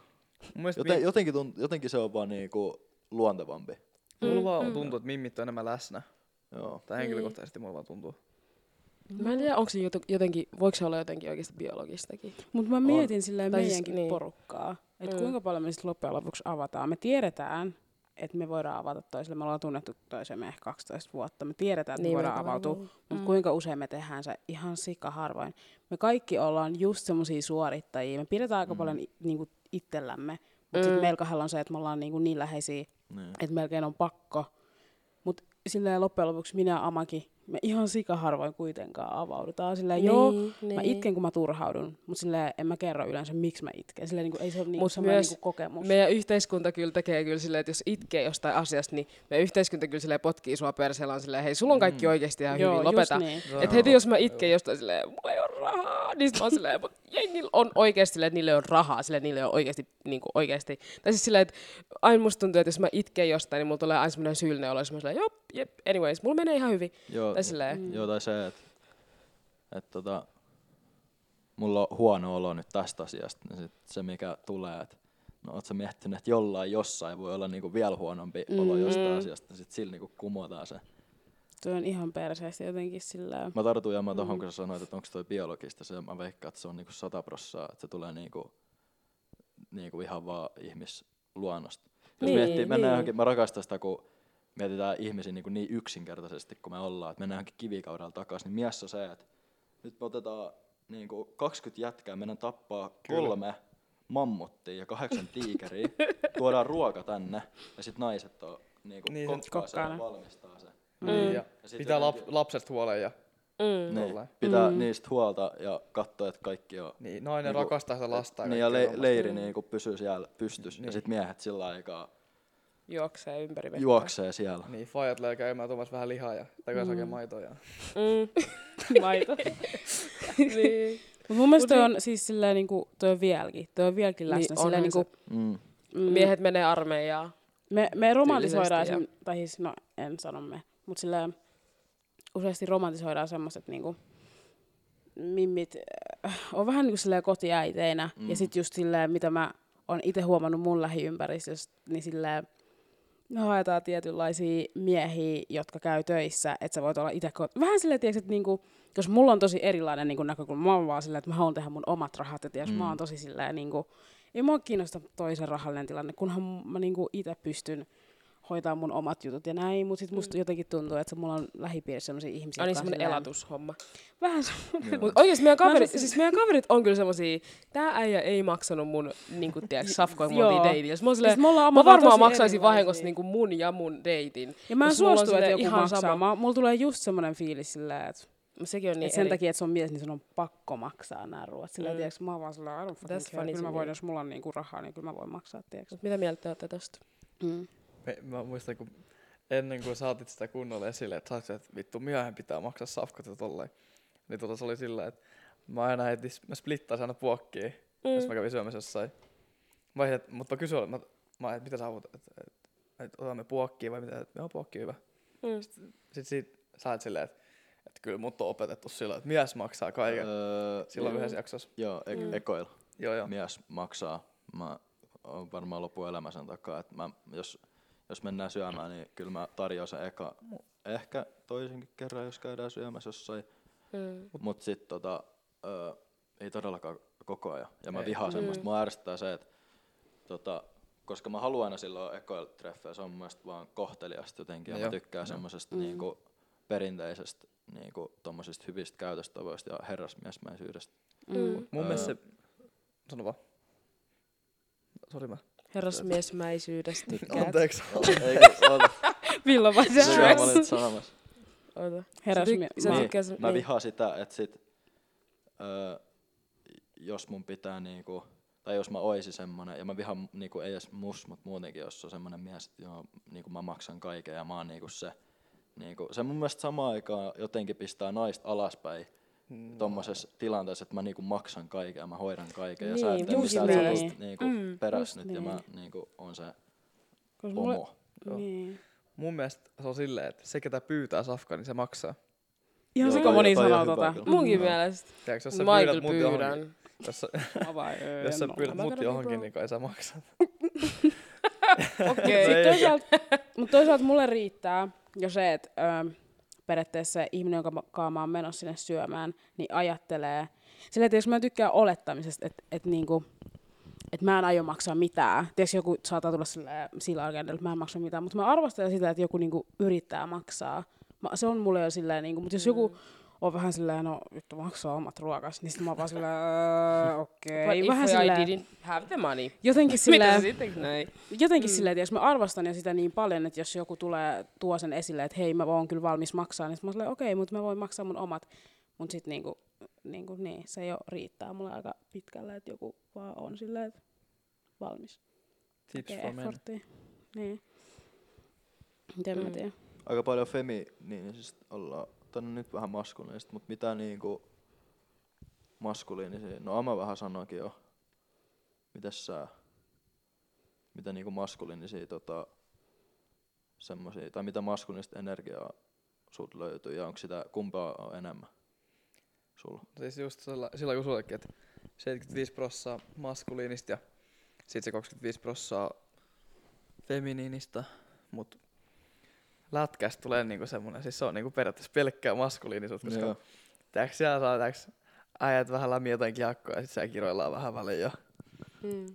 Joten, mi- jotenkin, tunt, jotenkin se on vaan niinku luontevampi. Mm. Mulla vaan tuntuu, että mimmit on enemmän läsnä. Joo. Tai henkilökohtaisesti mulla vaan tuntuu. Mä en tiedä, onko se jotenkin, voiko se olla jotenkin oikeasti biologistakin. Mutta mä mietin on. Silleen tai meidänkin niin. porukkaa. Että mm. kuinka paljon me sitten loppujen lopuksi avataan. Me tiedetään... että me voidaan avata toiselle. Me ollaan tunnettu toisemme ehkä kaksitoista vuotta. Me tiedetään, että niin me voidaan avautua, niin. mutta mm. kuinka usein me tehdään se ihan sika harvoin. Me kaikki ollaan just semmosia suorittajia. Me pidetään aika mm. paljon niinku itsellämme, mutta mm. sitten meillä kahdella on se, että me ollaan niinku niin läheisiä, niin. että melkein on pakko. Mutta silleen loppujen lopuksi minä ja Amaki, me ihan sika harvoin kuitenkaan avaudutaan. Silleen niin, joo, niin. mä itken kun mä turhaudun, mutta silleen en mä kerro yleensä miksi mä itken. Silleen niinku, ei se ole niinku semmoinen niinku kokemus. Meidän yhteiskunta kyllä tekee kyllä silleen, että jos itkee jostain asiasta, niin meidän yhteiskunta kyllä silleen potkii sua perseellaan silleen, hei, sulla on kaikki mm. oikeasti ihan joo, hyvin, lopeta. Niin. Et heti jos mä itken jostain silleen, mulla ei ole rahaa, niin sit mä oon silleen, mutta jengillä on oikeasti silleen, että niillä ei ole rahaa, silleen niillä ei ole oikeasti, niinku oikeasti. Tai siis silleen, että aina musta tuntuu, että jos mä itken jostain, niin mulla tulee aina semmoinen syyllinen olo, jep, anyways, mulla menee ihan hyvin. Joo, tai, mm. joo, tai se, että et, tota, mulla on huono olo nyt tästä asiasta, niin sit se mikä tulee, että no oot sä miettinyt, että jollain jossain voi olla niinku vielä huonompi mm. olo jostain asiasta, niin sit sillä niinku kumotaan se. Tuo on ihan perseesti jotenkin sillä... Mä tartuin jäämään tohon, mm. kun sä sanoit, että onko toi biologista, se mä veikkaan, että se on niinku sata prossaa, että se tulee niinku, niinku ihan vaan ihmisluonnosta. Jos niin, miettii, mennään niin. johonkin, mä rakastan sitä, kun mietitään ihmisiä niin, niin yksinkertaisesti kuin me ollaan, että mennään johonkin kivikaudella takaisin, niin mies on se, että nyt me otetaan niin kuin kaksikymmentä jätkää, mennään tappaa Kyllä. kolme mammuttia ja kahdeksan tiikeriä, tuodaan ruoka tänne ja sitten naiset on niin kuin niin, kokkaa sen ja valmistaa sen. Mm. Mm. Ja ja pitää jotenkin... lapset huolen ja mm. niin, pitää mm. niistä huolta ja katsoa, että kaikki on... Niin, nainen niin, rakastaa sitä lasta. Ja, niin, ja le- leiri niin kuin pysyy siellä pystyssä niin. ja sitten miehet sillä aikaa juoksee ympäri vettä. Juoksee siellä. Niin, faijat löi käymään tuomassa vähän lihaa ja takaisin mm. oikein maitoja. Mm. Maito. niin. Mut mun mielestä toi on siis silleen niinku, toi on vieläkin, toi on vieläkin läsnä. Niin, niinku, mm. miehet menee armeijaan. Me, me romantisoidaan, sen, tai siis, no en sano me, mut silleen useasti romantisoidaan semmoset niinku, mimmit, äh, on vähän niinku silleen kotiäiteinä. Mm. Ja sit just silleen, mitä mä oon ite huomannut mun lähiympäristössä, niin silleen, me haetaan tietynlaisia miehiä, jotka käy töissä, että sä voit olla itse kotiin. Vähän silleen, tiiäks, että niinku, jos mulla on tosi erilainen niinku näkökulma, mä oon vaan silleen, että mä haluan tehdä mun omat rahat, ja tiiäks, mm. mä oon tosi silleen, niinku, ei mua kiinnosta toisen rahallinen tilanne, kunhan mä niinku itse pystyn hoitaa mun omat jutut ja näin, mut sit musta mm. jotenkin tuntuu, että mulla on lähipiirissä sellaisia ihmisiä, on jotka on silleen... elatushomma. Vähän semmoinen. Mut oikeesti meidän kaverit, siis meidän kaverit on kyllä semmosia, tää äijä ei maksanut mun, niinku tiiäks, safkoja mun deitin. Mä, siis mä varmaan maksaisin vahingossa niinku mun ja mun deitin. Ja mä en suostu, että joku maksaa. Mulla tulee just semmonen fiilis silleen, että Sekin on niin sen eri... takia, että se on mies, niin se on pakko maksaa nämä ruoat. Sillä mm. tiiäks, mä oon vaan sellainen, I don't fucking care. Kyllä mä voin, jos mulla on niinku rahaa, niin kyllä mä voin maksaa, tiiäks. Mitä mieltä te ootte tosta? Mm. Me, mä muistan, kun ennen kuin saatit sitä kunnolla esille, että saat että vittu, miehen pitää maksaa safkat ja tolleen. Niin tuota se oli sillä, että mä aina heti, mä splittaisin aina puokkiin, mm. jos mä kävin syömässä jossain. Mä heti, mutta mä kysyin, mä, mä että mitä sä avut, että et, et, otamme puokkiin vai mitä, että me on puokkiin hyvä. Mm. Sitten sit siitä saat silleen, että että kyllä mut on opetettu silloin, että mies maksaa kaiken. Öö, silloin yhdessä jaksossa. Joo, e- mm. ekoilla. Joo, joo. Mies maksaa. Mä oon varmaan loppuelämä sen takaa, että mä, jos, jos mennään syömään, niin kyllä mä tarjoan sen eka. Ehkä toisenkin kerran, jos käydään syömässä jossain. Mm. Mut sit tota, öö, ei todellakaan koko ajan. Ja mä ei. vihaan semmoista. Mm. Mua ärsyttää se, että tota, koska mä haluan aina silloin ekoilla treffejä, se on mun mielestä vaan kohteliasta jotenkin. Ja mä tykkään semmosesta mm. niinku perinteisestä. Niinku tommosista hyvistä käytöstavoista ja herrasmiesmäisyydestä. Mm. Mun öö. mielestä se... Sano vaan. Sori mä. Herrasmiesmäisyydestä tykkäät. Anteeksi. Milloin vaan se herras? Herrasmiesmäisyydestä. Mä vihaan sitä, että sit... Öö, jos mun pitää niinku... Tai jos mä oisin semmonen, ja mä vihaan niinku ei edes mus, mut muutenkin jos on semmonen mies, että joo, niinku mä maksan kaiken ja mä oon niinku se... Niinku, se mun mielestä samaan aikaan jotenkin pistää naista alaspäin no. tommosessa tilanteessa, että mä niinku maksan kaiken ja mä hoidan kaiken niin, ja sä et tee mistään sellaista niinku, mm, peräs nyt niin. ja mä niinku, on se pomo. Niin. Mun mielestä se on silleen, että se ketä pyytää safkaa, niin se maksaa. Ihan sika moni sanoo tota. Munkin no. mielestä. Tiedätkö, jos sä mä pyydät mut johonkin, jos sä, jos sä pyydät mut johonkin, niin kai sä maksat. Okei. Mutta toisaalta mulle riittää. Ja se, että ähm, periaatteessa se ihminen, jonka mä oon menossa sinne syömään, niin ajattelee. Sillä tietysti mä tykkään olettamisesta, että et niinku, et mä en aio maksaa mitään. Tietysti joku saattaa tulla sillä, sillä agendalla, että mä en maksa mitään, mutta mä arvostan sitä, että joku niinku yrittää maksaa. Mä, se on mulle jo silleen, niinku, mutta jos joku on vähän silleen, no vittu maksaa omat ruokas, niin sitten mä oon vaan silleen, öö, okei. Okay. Vähän silleen, I didn't have the money. Jotenkin silleen, jotenkin mm. silleen, että jos mä arvostan jo sitä niin paljon, että jos joku tulee, tuo sen esille, että hei mä oon kyllä valmis maksaa, niin sitten mä oon silleen, okei, okay, mutta mä voin maksaa mun omat. Mut sit niinku, niinku niin, se jo riittää mulle aika pitkälle, että joku vaan on silleen, että valmis. Tips okay, for men. Niin. Miten mm. mä tiedän? Aika paljon femi, niin siis ollaan. Tämä on nyt vähän maskuliinista, mutta mitä niinku maskuliinisia, no Ama vähän sanoikin jo, mitäs sä, mitä niinku maskuliinisia tota, semmosia, tai mitä maskuliinista energiaa sut löytyy ja onko sitä kumpaa on enemmän sulla? Siis just sillä, silloin kun sullekin, että seitsemänkymmentäviisi prosenttia maskuliinista ja sit se kaksikymmentäviisi prosenttia feminiinistä, mut lätkästä tulee niinku semmoinen, siis se on niinku periaatteessa pelkkää maskuliinisuutta, koska tääks siellä saa tääks äijät vähän lämmin jotain kiekkoa ja sit siellä kiroillaan vähän väliin ja mm.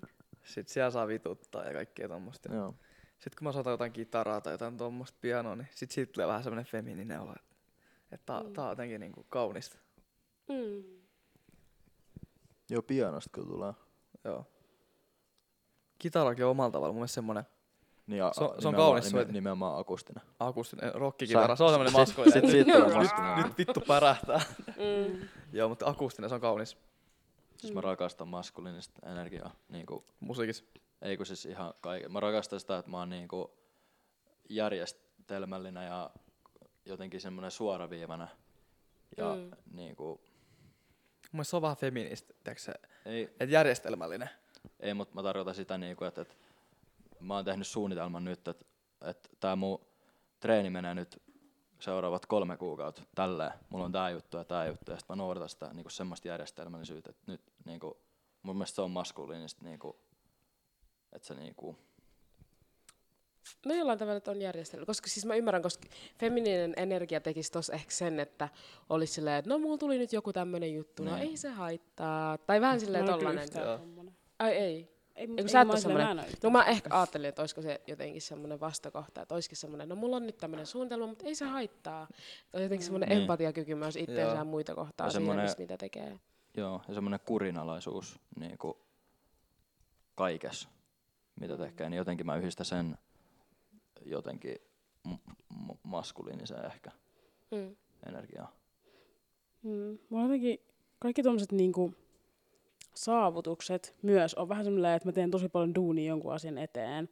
sit siellä saa vituttaa ja kaikkea tommosta. Joo. Sit kun mä soitan jotain kitaraa tai jotain tommosta pianoa, niin sit siitä tulee vähän semmonen feminiininen olo, että tää, mm. tää on jotenkin niinku kaunista. Mm. Joo, pianosta kyllä tulee. Joo. Kitarakin on omalla tavalla mun mielestä semmonen. Niin a, se on, se on kaunis soitin. Nimenomaan akustinen. Akustinen, rokkikitara, se on semmoinen maskuliininen. Sitten siitä tulee maskuliininen. Nyt, nyt vittu pärähtää. Mm. Joo, mutta akustinen, se on kaunis. Siis mä rakastan maskuliinista energiaa. Niinku, musiikissa? Ei kun siis ihan kaiken. Mä rakastan sitä, että mä oon niinku järjestelmällinen ja jotenkin semmoinen suoraviivainen. Ja mm. niinku... Mun mielestä se on vähän feministi, tiedätkö se? Ei. Et järjestelmällinen. Ei, mutta mä tarkoitan sitä niinku, että... Et, mä oon tehnyt suunnitelman nyt, että et tää mun treeni menee nyt seuraavat kolme kuukautta tälleen. Mulla on tää juttu ja tää juttu ja sit mä noudatan sitä niinku semmoista järjestelmällisyyttä, että nyt niinku, mun mielestä se on maskuliinista niinku, että se niinku... No jollain tavalla, että on järjestelmä, koska siis mä ymmärrän, koska feminiininen energia tekisi tossa ehkä sen, että olisi silleen, että no mulla tuli nyt joku tämmönen juttu, no, no ei se haittaa, tai vähän silleen tollanen. Ai ei. Ei, ei, sä et semmoinen. No mä ehkä ajattelin, että olisiko se jotenkin semmoinen vastakohta, että olisiko semmoinen, no mulla on nyt tämmöinen suunnitelma, mutta ei se haittaa. On jotenkin semmoinen niin. empatiakyky myös itseensä ja muita kohtaa ja siihen, missä niitä tekee. Joo, ja semmoinen kurinalaisuus niin kuin kaikessa, mitä tekee, niin jotenkin mä yhdistän sen jotenkin m- m- maskuliiniseen ehkä mm. energiaan. Mm, mulla jotenkin kaikki tuommoiset niinku saavutukset myös on vähän semmoinen, että mä teen tosi paljon duunia jonkun asian eteen.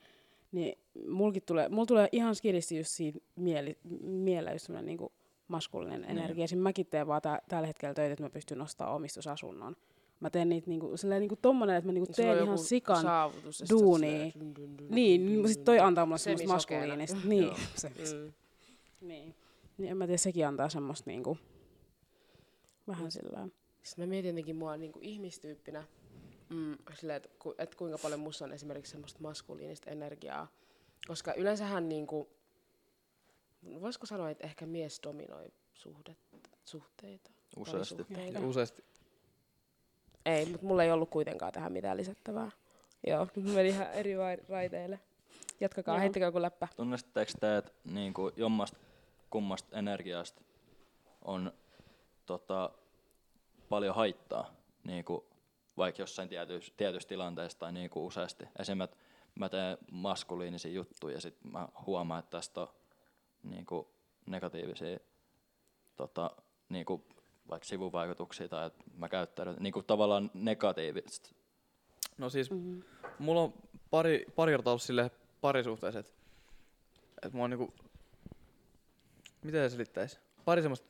Niin mulkin tulee, mulla tulee ihan skiristi just siitä mieli, mieleen just semmoinen niinku maskullinen mm. energia. Esimerkiksi mäkin teen vaan tää, tällä hetkellä töitä, että mä pystyn ostamaan omistusasunnon. Mä teen niitä niinku, silleen niinku tommonen, että mä niinku teen ihan sikan duunia. Niin, sit toi antaa mulle semmoista maskuliinista. Niin, niin. Niin, en mä tiedä, sekin antaa semmoista niinku, vähän mm. sillä. Siis mä mietin jotenkin mua niinku ihmistyyppinä, mm. silleen, että ku, et kuinka paljon musta on esimerkiksi semmoista maskuliinista energiaa. Koska yleensähän niinku, voisiko sanoa, että ehkä mies dominoi suhdet, suhteita? Useasti. Suhteita. Useasti. Ei, mutta mulla ei ollut kuitenkaan tähän mitään lisättävää. Joo, nyt meni ihan eri raiteille. Jatkakaa, no. Heittäkää joku läppä. Tunnistatteko te, että niinku jommasta kummasta energiasta on tota, paljon haittaa, niinku, vaikka jossain tietyissä tietyis tilanteissa tai niinku useasti. Esimerkiksi mä teen maskuliinisia juttuja ja sitten mä huomaan, että tästä on niinku, negatiivisia tota, niinku, vaikka sivuvaikutuksia tai että mä käyttäydyn niinku, tavallaan negatiivista. No siis, mm-hmm. mulla on pari, pari kertaa ollut silleen parisuhteessa, että et mä oon niinku, miten se selittäisi? Pari semmoista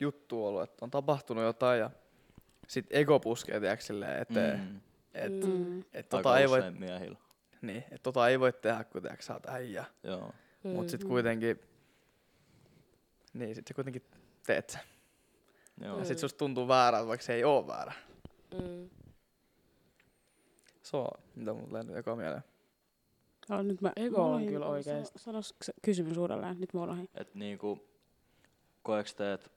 juttua ollut, että on tapahtunut jotain ja sit ego puskee, tiedätkö, silleen eteen. Mm. Et, mm. et, tota ei voi, niin, et tota ei voi tehdä, kun tiedätkö, sä oot äijä. Joo. Mm. Mut sit kuitenkin, niin sit sä kuitenkin teet sen. Joo. Ja sit susta tuntuu väärältä, vaikka se ei oo väärä. Mm. Se on, mitä mun lennyt eka mieleen. No, nyt mä ego on kyllä oikeesti. Sano kysymys uudelleen, nyt mä unohdin. Et niinku, koeks te, et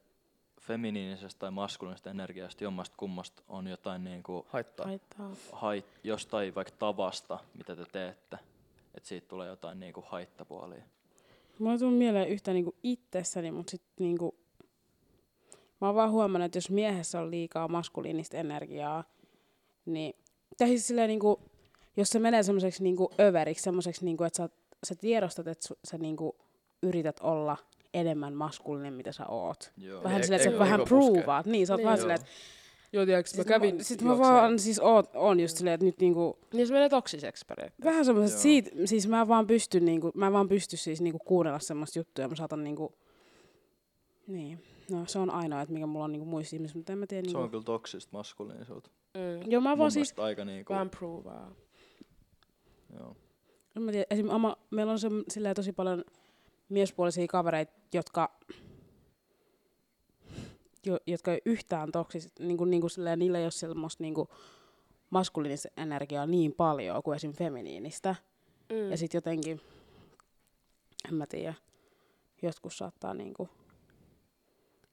feminiinisestä tai maskuliinisesta energiasta jommasta kummasta on jotain niinku haittaa. haittaa. Hait, jostain vaikka tavasta, mitä te teette, et siitä tulee jotain niinku haittapuolia. Mulla ei tullut mieleen yhtään niinku itsessäni, mut sit niinku mä oon vaan huomannut, että jos miehessä on liikaa maskuliinista energiaa, niin tai siis silleen niinku, jos se menee semmoiseksi niinku överiksi, semmoiseksi niinku, että sä, sä tiedostat, että sä, sä niinku yrität olla enemmän maskuliinen, mitä sä oot. Joo. Vähän e- silleen, että e- sä e- vähän pruuvaat. Niin, sä oot niin, vähän silleen, että... Joo, tiiäks, mä kävin... Sitten mä vaan siis oon, oon just silleen, että nyt niinku... Niin se menee toksiseksi periaatteessa. Vähän semmoiset siitä, siis mä vaan pystyn niinku, mä vaan pystyn siis niinku kuunnella semmoista juttuja, mä saatan niinku... Niin, no se on ainoa, että mikä mulla on niinku muissa ihmisissä, mutta en mä tiedä niinku... Se on kyllä toksista maskuliinisuutta. Mm. Joo, mä vaan siis... aika niinku... Vähän pruuvaa. Joo. En mä tiedä, esim. Oma, meillä on se, silleen tosi paljon miespuolisia kavereita, jotka, jo, jotka ei yhtään toksis, niinku, niinku, silleen, niillä ei ole semmoista niinku, maskuliinista energiaa niin paljon kuin esim. Feminiinistä. Mm. Ja sit jotenkin, en mä tiedä, joskus saattaa niinku,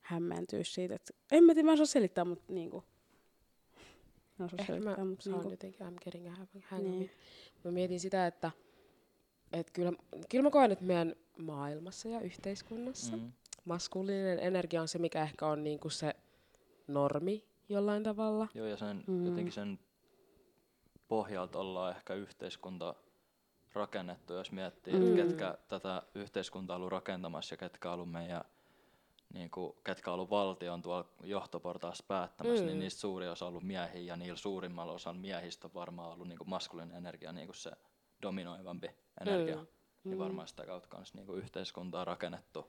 hämmentyä siitä. Et, en mä tiedä, mä en saa selittää, mutta niinku. No, ehkä mä saan niinku. Jotenkin, I'm getting a hang niin. Mä mietin sitä, että et kyllä, kyllä mä koen, että meidän maailmassa ja yhteiskunnassa mm. maskuliininen energia on se, mikä ehkä on niinku se normi jollain tavalla. Joo, ja sen, mm. jotenkin sen pohjalta ollaan ehkä yhteiskunta rakennettu, jos miettii, mm. että ketkä tätä yhteiskuntaa on ollut rakentamassa ja ketkä on ollut meidän... Niinku, ketkä on ollut valtion tuolla johtoportaassa päättämässä, mm. niin niistä suuri osa on ollut miehiä ja niillä suurimmalla osan miehistä on varmaan ollut niinku maskuliininen energia, niinku se dominoivampi energia. Mm. Niin varmaan sitä kautta kans niinku yhteiskuntaa on rakennettu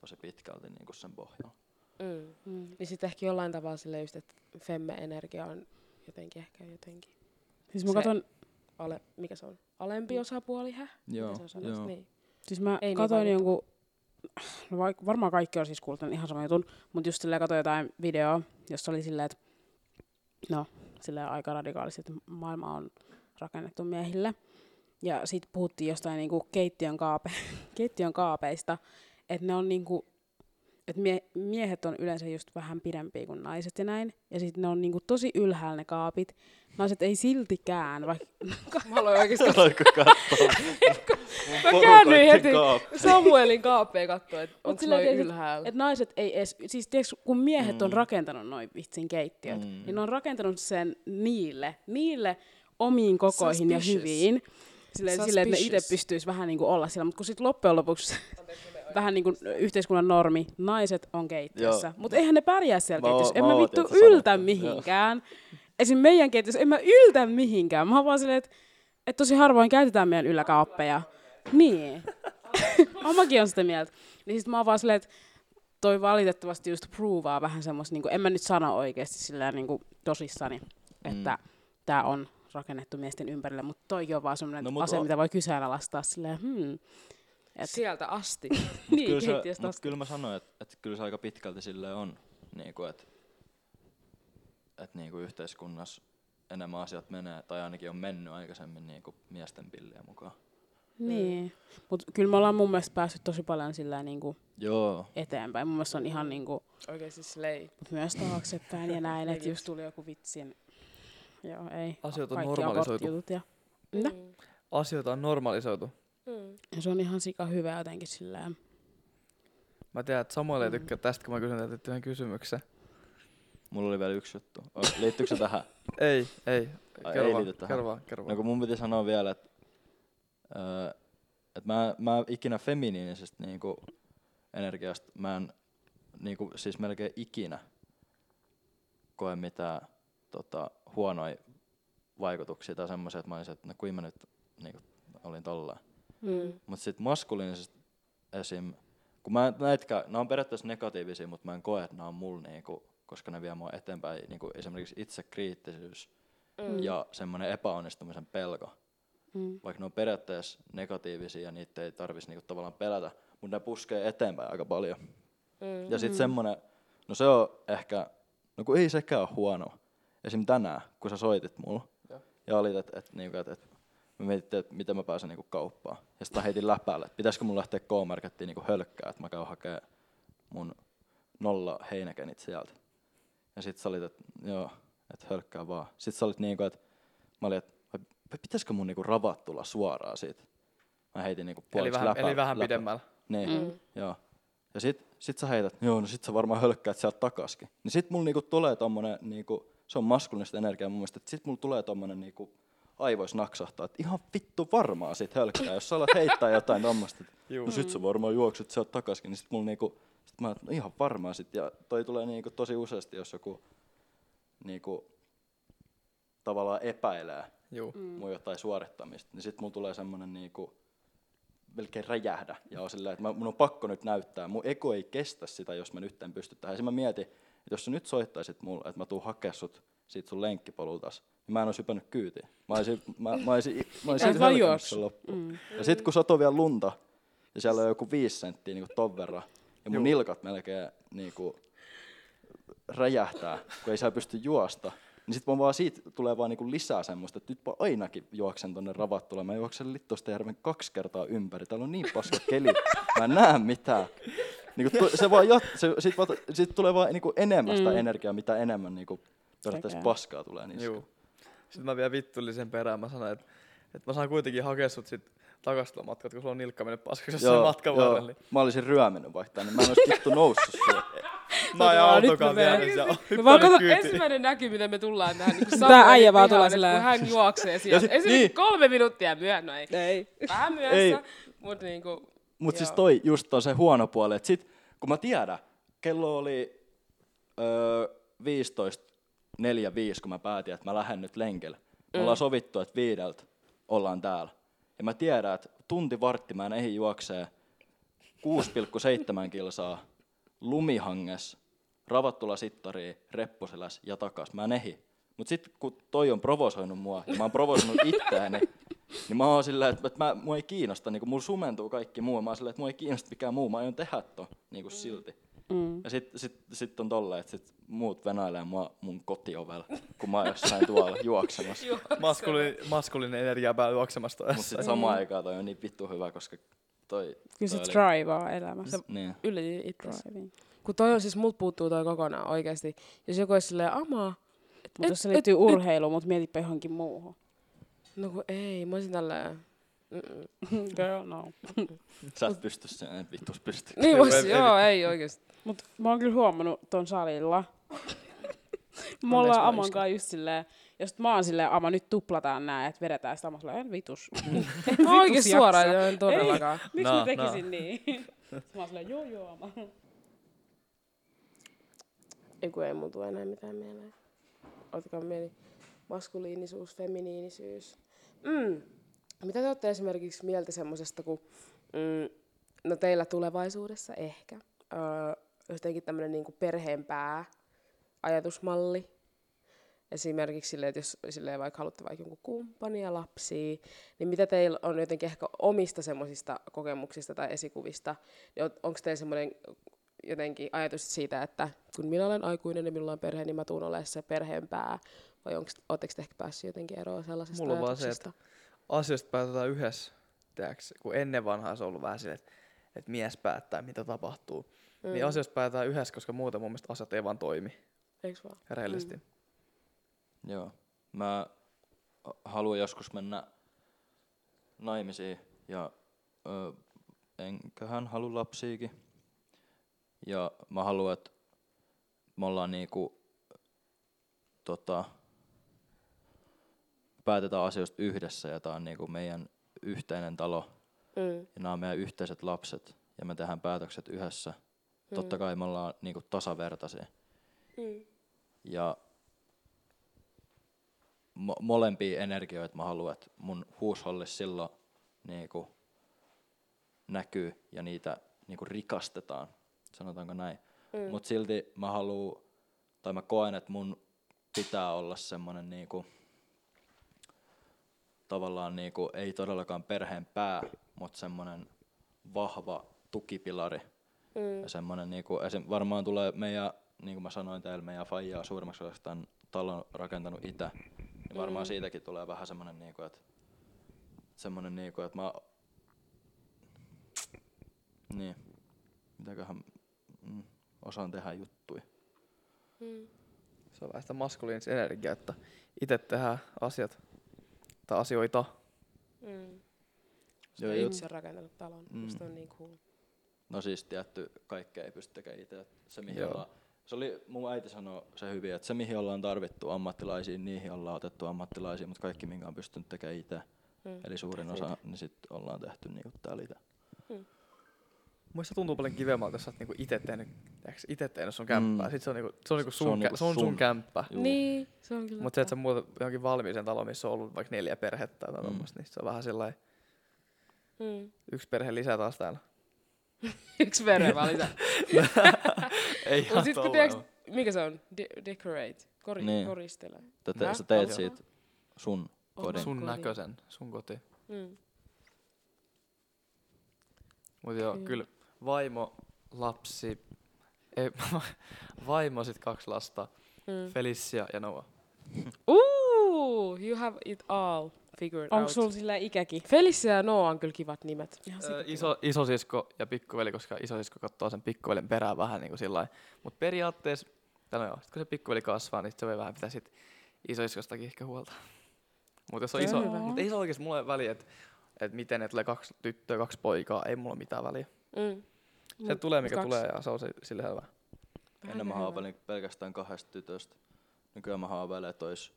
tosi pitkälti niinku sen pohjalla. Mm. Mm. Niin sit ehkä jollain tavalla silleen just, että femme-energia on jotenkin ehkä jotenkin. Siis mä katon... Ale, mikä se on? Alempi osapuoli, hä? Joo. joo. Niin. Siis mä Ei katoin niin jonkun... No varmaan kaikki on siis kuullut ihan sama jutun, mutta just silleen katsoin jotain videoa, jossa oli silleen, että no, silleen aika radikaalisti, että maailma on rakennettu miehille. Ja sit puhuttiin jostain niinku keittiön, kaape, keittiön kaapeista, että ne on niinku, että mie, miehet on yleensä just vähän pidempiä kuin naiset ja näin. Ja sit ne on niinku tosi ylhäällä ne kaapit. Naiset ei siltikään, vaikka... Mä aloin oikeesti katsoa. Mä käännyin heti kaappi. Samuelin kaappeen katsoa, että onko noin ylhäällä. Että naiset ei edes, siis tiiäks, kun miehet mm. on rakentanut noin vitsin keittiöt, mm. niin ne on rakentanut sen niille, niille omiin kokoihin ja hyviin. Silleen, silleen että ne itse pystyis vähän niinku olla siellä, mutta kun sit loppujen lopuksi... vähän niin kuin yhteiskunnan normi, naiset on keittiössä. Mutta eihän ne pärjää siellä keittiössä. En mä, mä vittu yltä sanottu. Mihinkään. Joo. Esim. Meidän keittiössä en mä yltä mihinkään. Mä oon vaan silleen, että et tosi harvoin käytetään meidän yläkaappeja. Niin. Omakin on sitä mieltä. Niin sit mä oon vaan silleen, että toi valitettavasti just proovaa vähän semmoista, niin kuin, en mä nyt sano oikeesti silleen niin kuin tosissani, että mm. tää on rakennettu miesten ympärille, mutta toi on vaan semmoinen no, asia, on... mitä voi kyseenalaistaa silleen, hmm. Et... sieltä asti. niin, kyllä se, asti. Kyllä mä sanoin, että, että kyllä se aika pitkälti silleen on, niin kuin, että, että niin kuin yhteiskunnassa enemmän asiat menee, tai ainakin on mennyt aikaisemmin niin kuin miesten pilliä mukaan. Niin, mutta kyllä me ollaan mun mielestä päässyt tosi paljon sillä niin kuin eteenpäin. Mun mielestä se on ihan niin kuin... oikeasti slay. Myös taaksepäin ja näin, että just tuli joku vitsin. Joo, ei. Asioita on normalisoitu. Ja... mitä? Mm. Asioita on normalisoitu. Mm. Se on ihan sika hyvä jotenkin sillä. Mä tiedän, että Samuel ei tykkää tästä, kun mä kysyn teiltä yhden kysymyksen. Mulla oli vielä yksi juttu. Liittyykö se tähän? Ei, ei. Kerro vaan, kerro vaan. No kun mun piti sanoa vielä, että Öö, et mä, mä ikinä feminiinisestä niinku, energiasta, mä en niinku, siis melkein ikinä koe mitään tota, huonoja vaikutuksia tai semmoisia, että mä olisin, että no kuin mä nyt niinku, olin tollaan. Mm. Mut sit maskuliinisesta esim, kun mä näitkään, nää on periaatteessa negatiivisia, mut mä en koe, että nää on mulla niinku, koska ne vie mua eteenpäin, niinku, esimerkiksi itsekriittisyys mm. ja semmonen epäonnistumisen pelko. Mm. Vaikka ne on periaatteessa negatiivisia ja niitä ei tarvitsisi niinku tavallaan pelätä, mutta ne puskee eteenpäin aika paljon. Mm. Ja sitten semmoinen, no se on ehkä, no kun ei sekään ole huono. Esimerkiksi tänään, kun sä soitit mulla ja, ja olit, että et, niinku, et, et, me mietittiin, että miten mä pääsen niinku kauppaan. Ja sitten heitin läpäälle, että pitäisikö mun lähteä K-markettiin niinku hölkkää, että mä käyn hakemaan mun nolla heinäkenit sieltä. Ja sitten sä olit, että joo, että hölkkää vaan. Sitten sä olit niinku, että mä olin, että pitäisikö mun niinku ravat tulla suoraan siitä? Mä heitin niinku puoliksi läpä. Eli vähän läpä. Pidemmällä. Niin, mm. joo. Ja sit, sit sä heität, joo, no sit sä varmaan hölkkäät sieltä takaskin. Niin sit mulla niinku tulee tommonen, niinku, se on maskuliinista energiaa mun mielestä, että sit mulla tulee tommonen niinku aivois naksahtaa, että ihan vittu varmaan siitä hölkkää, jos sä alat heittää jotain tommoista. No sit sä varmaan juoksut sieltä takaskin, niin sit mulla niinku, sit mä no ihan varmaan sit. Ja toi tulee niinku tosi useasti, jos joku niinku tavallaan epäilee. Juu. Mun jotain suorittamista, niin sit mulla tulee semmonen niinku melkein räjähdä ja on silleen, että mun on pakko nyt näyttää, mun ego ei kestä sitä, jos mä nyt en pysty tähän. Ja mä mietin, että jos sä nyt soittaisit mulle, että mä tuun hakea sut siitä sun lenkkipolultas, niin mä en ois hypännyt kyytiin. Mä oisin, mä, mä oisin, mä oisin hölkännyt sen loppuun. Mm. Ja sit kun satoi vielä lunta ja siellä on joku viisi senttiä niinku ton verran ja mun Juu. nilkat melkein niinku räjähtää, kun ei saa pysty juosta. Niin sit vaan siitä tulee vaan niinku lisää semmoista, että nyt vaan ainakin juoksen tonne Ravattulaan. Mä juoksen Littostenjärven kaksi kertaa ympäri. Täällä on niin paska keli. Mä en näe mitään. Niinku to, se vaan jat, se, sit, vaan, sit tulee vaan niinku enemmän sitä mm. energiaa, mitä enemmän niinku periaatteessa paskaa tulee niissä. Sitten mä vielä vittuilin sen perään. Mä sanoin, että et mä saan kuitenkin hakea sut sit takaisinmatkat, kun sulla on nilkka mennyt paskaksi jossain matkan varrella. Niin... mä olisin ryöminnyt vaihtaa, niin mä en ois vittu noussut sua. Mä ajan autokaan vieressä. Me vaan kato, ensimmäinen näkyy, miten me tullaan tähän. Niin tää äijä vaan tulee silleen. Kun hän juoksee sieltä. Esimerkiksi niin. kolme minuuttia myöhemmin. No ei. ei. Vähän myöhässä, mutta niinku... mut joo. Siis toi just on se huono puoli. Et sit, kun mä tiedän, kello oli öö, viisitoista neljäkymmentäviisi, kun mä päätin, että mä lähden nyt lenkille. Me mm. ollaan sovittu, että viideltä ollaan täällä. Ja mä tiedän, että tunti vartti mä en ehdi juoksee kuusi pilkku seitsemän kilsaa. Lumihanges, Ravattula sittariin, Repposeläs ja takas. Mä en ehi. Mut sit kun toi on provosoinut mua ja mä oon provosoinut itteeni, niin mä oon silleen, että mä, mua ei kiinnosta. Niin kun mulla sumentuu kaikki muu, mä oon silleen, että mua ei kiinnosta mikään muu. Mä aion tehdä ton niin silti. Mm. Ja sit, sit, sit on tolleen, että sit muut venailee mua mun kotiovella, kun mä oon jossain tuolla juoksemassa. Maskuli, maskulinen energia päällä juoksemasta. Mut sit samaan mm. aikaan toi on niin vittu hyvä, koska... Toi, kyllä se drivaa elämässä. Niin. Yli it driving. Kun toi on siis, multa puuttuu toi kokonaan oikeesti. Jos joku olisi silleen amaa. Mutta jos se liittyy urheiluun, mutta mietipä johonkin muuhun. No kun ei, mä olisin tälleen. Girl, no. Sä et pysty sen, en vittuus pysty. Niin vois, joo, ei oikeesti. Mut mä oon kyllä huomannut ton salilla. Mä ollaan amankaan just silleen. Ja sit mä oon silleen, ama nyt tuplataan nää, et vedetään sitä, mä oon silleen, en vitus. En vitus jaksa. Oikein suoraan, en todellakaan. Miksi no, mä tekisin no. niin? Mä oon silleen, joo joo. Eiku ei mun tule enää mitään mieleen. Otakaa mieli maskuliinisuus, feminiinisyys. Mm. Mitä te olette esimerkiksi mieltä semmosesta, kun mm, no teillä tulevaisuudessa ehkä öö, jotenkin tämmönen niinku perheenpää ajatusmalli. Esimerkiksi silleen, että jos silleen vaikka haluatte vaikka jonkun kumppania, lapsia, niin mitä teillä on jotenkin ehkä omista semmoisista kokemuksista tai esikuvista? Niin on, onko teillä semmoinen jotenkin ajatus siitä, että kun minä olen aikuinen ja minulla on perhe, niin mä tuun olemaan se perheenpää? Vai oletteko te ehkä päässeet jotenkin eroon sellaisesta Mulla ajatuksesta? Mulla on vaan se, että asioista päätetään yhdessä, teoks, kun ennen vanhaa se on ollut vähän silleen, että, että mies päättää, mitä tapahtuu. Mm. Niin asioista päätetään yhdessä, koska muuten mun mielestä asiat ei vaan toimi. Eiks vaan? Rehellisesti. Mm. Joo. Mä haluan joskus mennä naimisiin ja ö, enköhän halua lapsiikin. Ja mä haluan, että me ollaan niinku tota, päätetään asioista yhdessä ja tää on niinku meidän yhteinen talo mm. ja nämä on meidän yhteiset lapset ja me tehdään päätökset yhdessä. Mm. Totta kai me ollaan niinku tasavertaisia. Mm. Ja Mo- molempia energioita mä haluan, että mun huusholle silloin niinku näkyy ja niitä niinku rikastetaan, sanotaanko näin. Mm. Mut silti mä haluan, tai mä koen, että mun pitää olla semmonen niinku, tavallaan niinku, ei todellakaan perheen pää, mut semmonen vahva tukipilari. Mm. Ja semmonen niinku, esim, varmaan tulee meidän, niinku mä sanoin teille, meidän faijaa suurimmaksi osaksi tämän talon rakentanut itse. Mm. Varmaan siitäkin tulee vähän semmonen niinku, että semmonen niinku, että mä niin mitäköhän mm, osaan tehdä juttuja. Mm. Se on vähän sitä maskuliinista energiaa, että itse tehdään asiat tai asioita. Mm. Se on itse rakentanut talon, mm. musta on niin cool. No siis tietty, kaikkea ei pysty tekemään itse, se mihin ollaan. Se oli, mun äiti sanoi se hyvin, että se mihin ollaan tarvittu ammattilaisia, niihin ollaan otettu ammattilaisia, mutta kaikki minkä on pystynyt tekemään itse, mm. eli suurin osa, siitä. Niin sitten ollaan tehty niinku täällä itse. Mm. Muista tuntuu paljon kivemmältä, jos sä oot niinku ite tehnyt, ite tehnyt sun kämppää, mm. sit se on, niinku, se on, niinku sun, se on, niinku sun, sun, sun kämppä. Niin, se on kyllä. Mut se, että sä muutat johonkin valmiiseen taloon, missä on ollut vaikka neljä perhettä tai mm. tommoista, niin se on vähän sillai, mm. yksi perhe lisää taas täällä. Yksi verran vaan lisää. Ei ihan tolleen. Mikä se on? De- decorate. Kori- niin. Koristele. Tätä sä teet siitä sun kodin. Sun näköisen. Sun koti. Mm. Mut joo, kyllä. kyllä vaimo, lapsi, ei, vaimo sit kaksi lasta, mm. Felicia ja Noah. Ooh, you have it all. Onko sulla sillä ikäkin? Felicia ja Noa on kyllä kivat nimet. Öö, iso, isosisko ja pikkuveli, koska isosisko katsoo sen pikkuvelin perään vähän niin kuin sillain. Mutta periaatteessa, no joo, kun se pikkuveli kasvaa, niin se voi vähän pitää sit isosiskostakin ehkä huolta. Mutta iso, mut ei se oikeesti mulle väliä, että et miten ne tulee kaksi tyttöä, kaksi poikaa, ei mulla mitään väliä. Mm. Se mut tulee mikä kaksi. Tulee ja se on sille selvä. Ennen mä haaveilin pelkästään kahdesta tytöstä. Nykyään mä haaveilen, että ois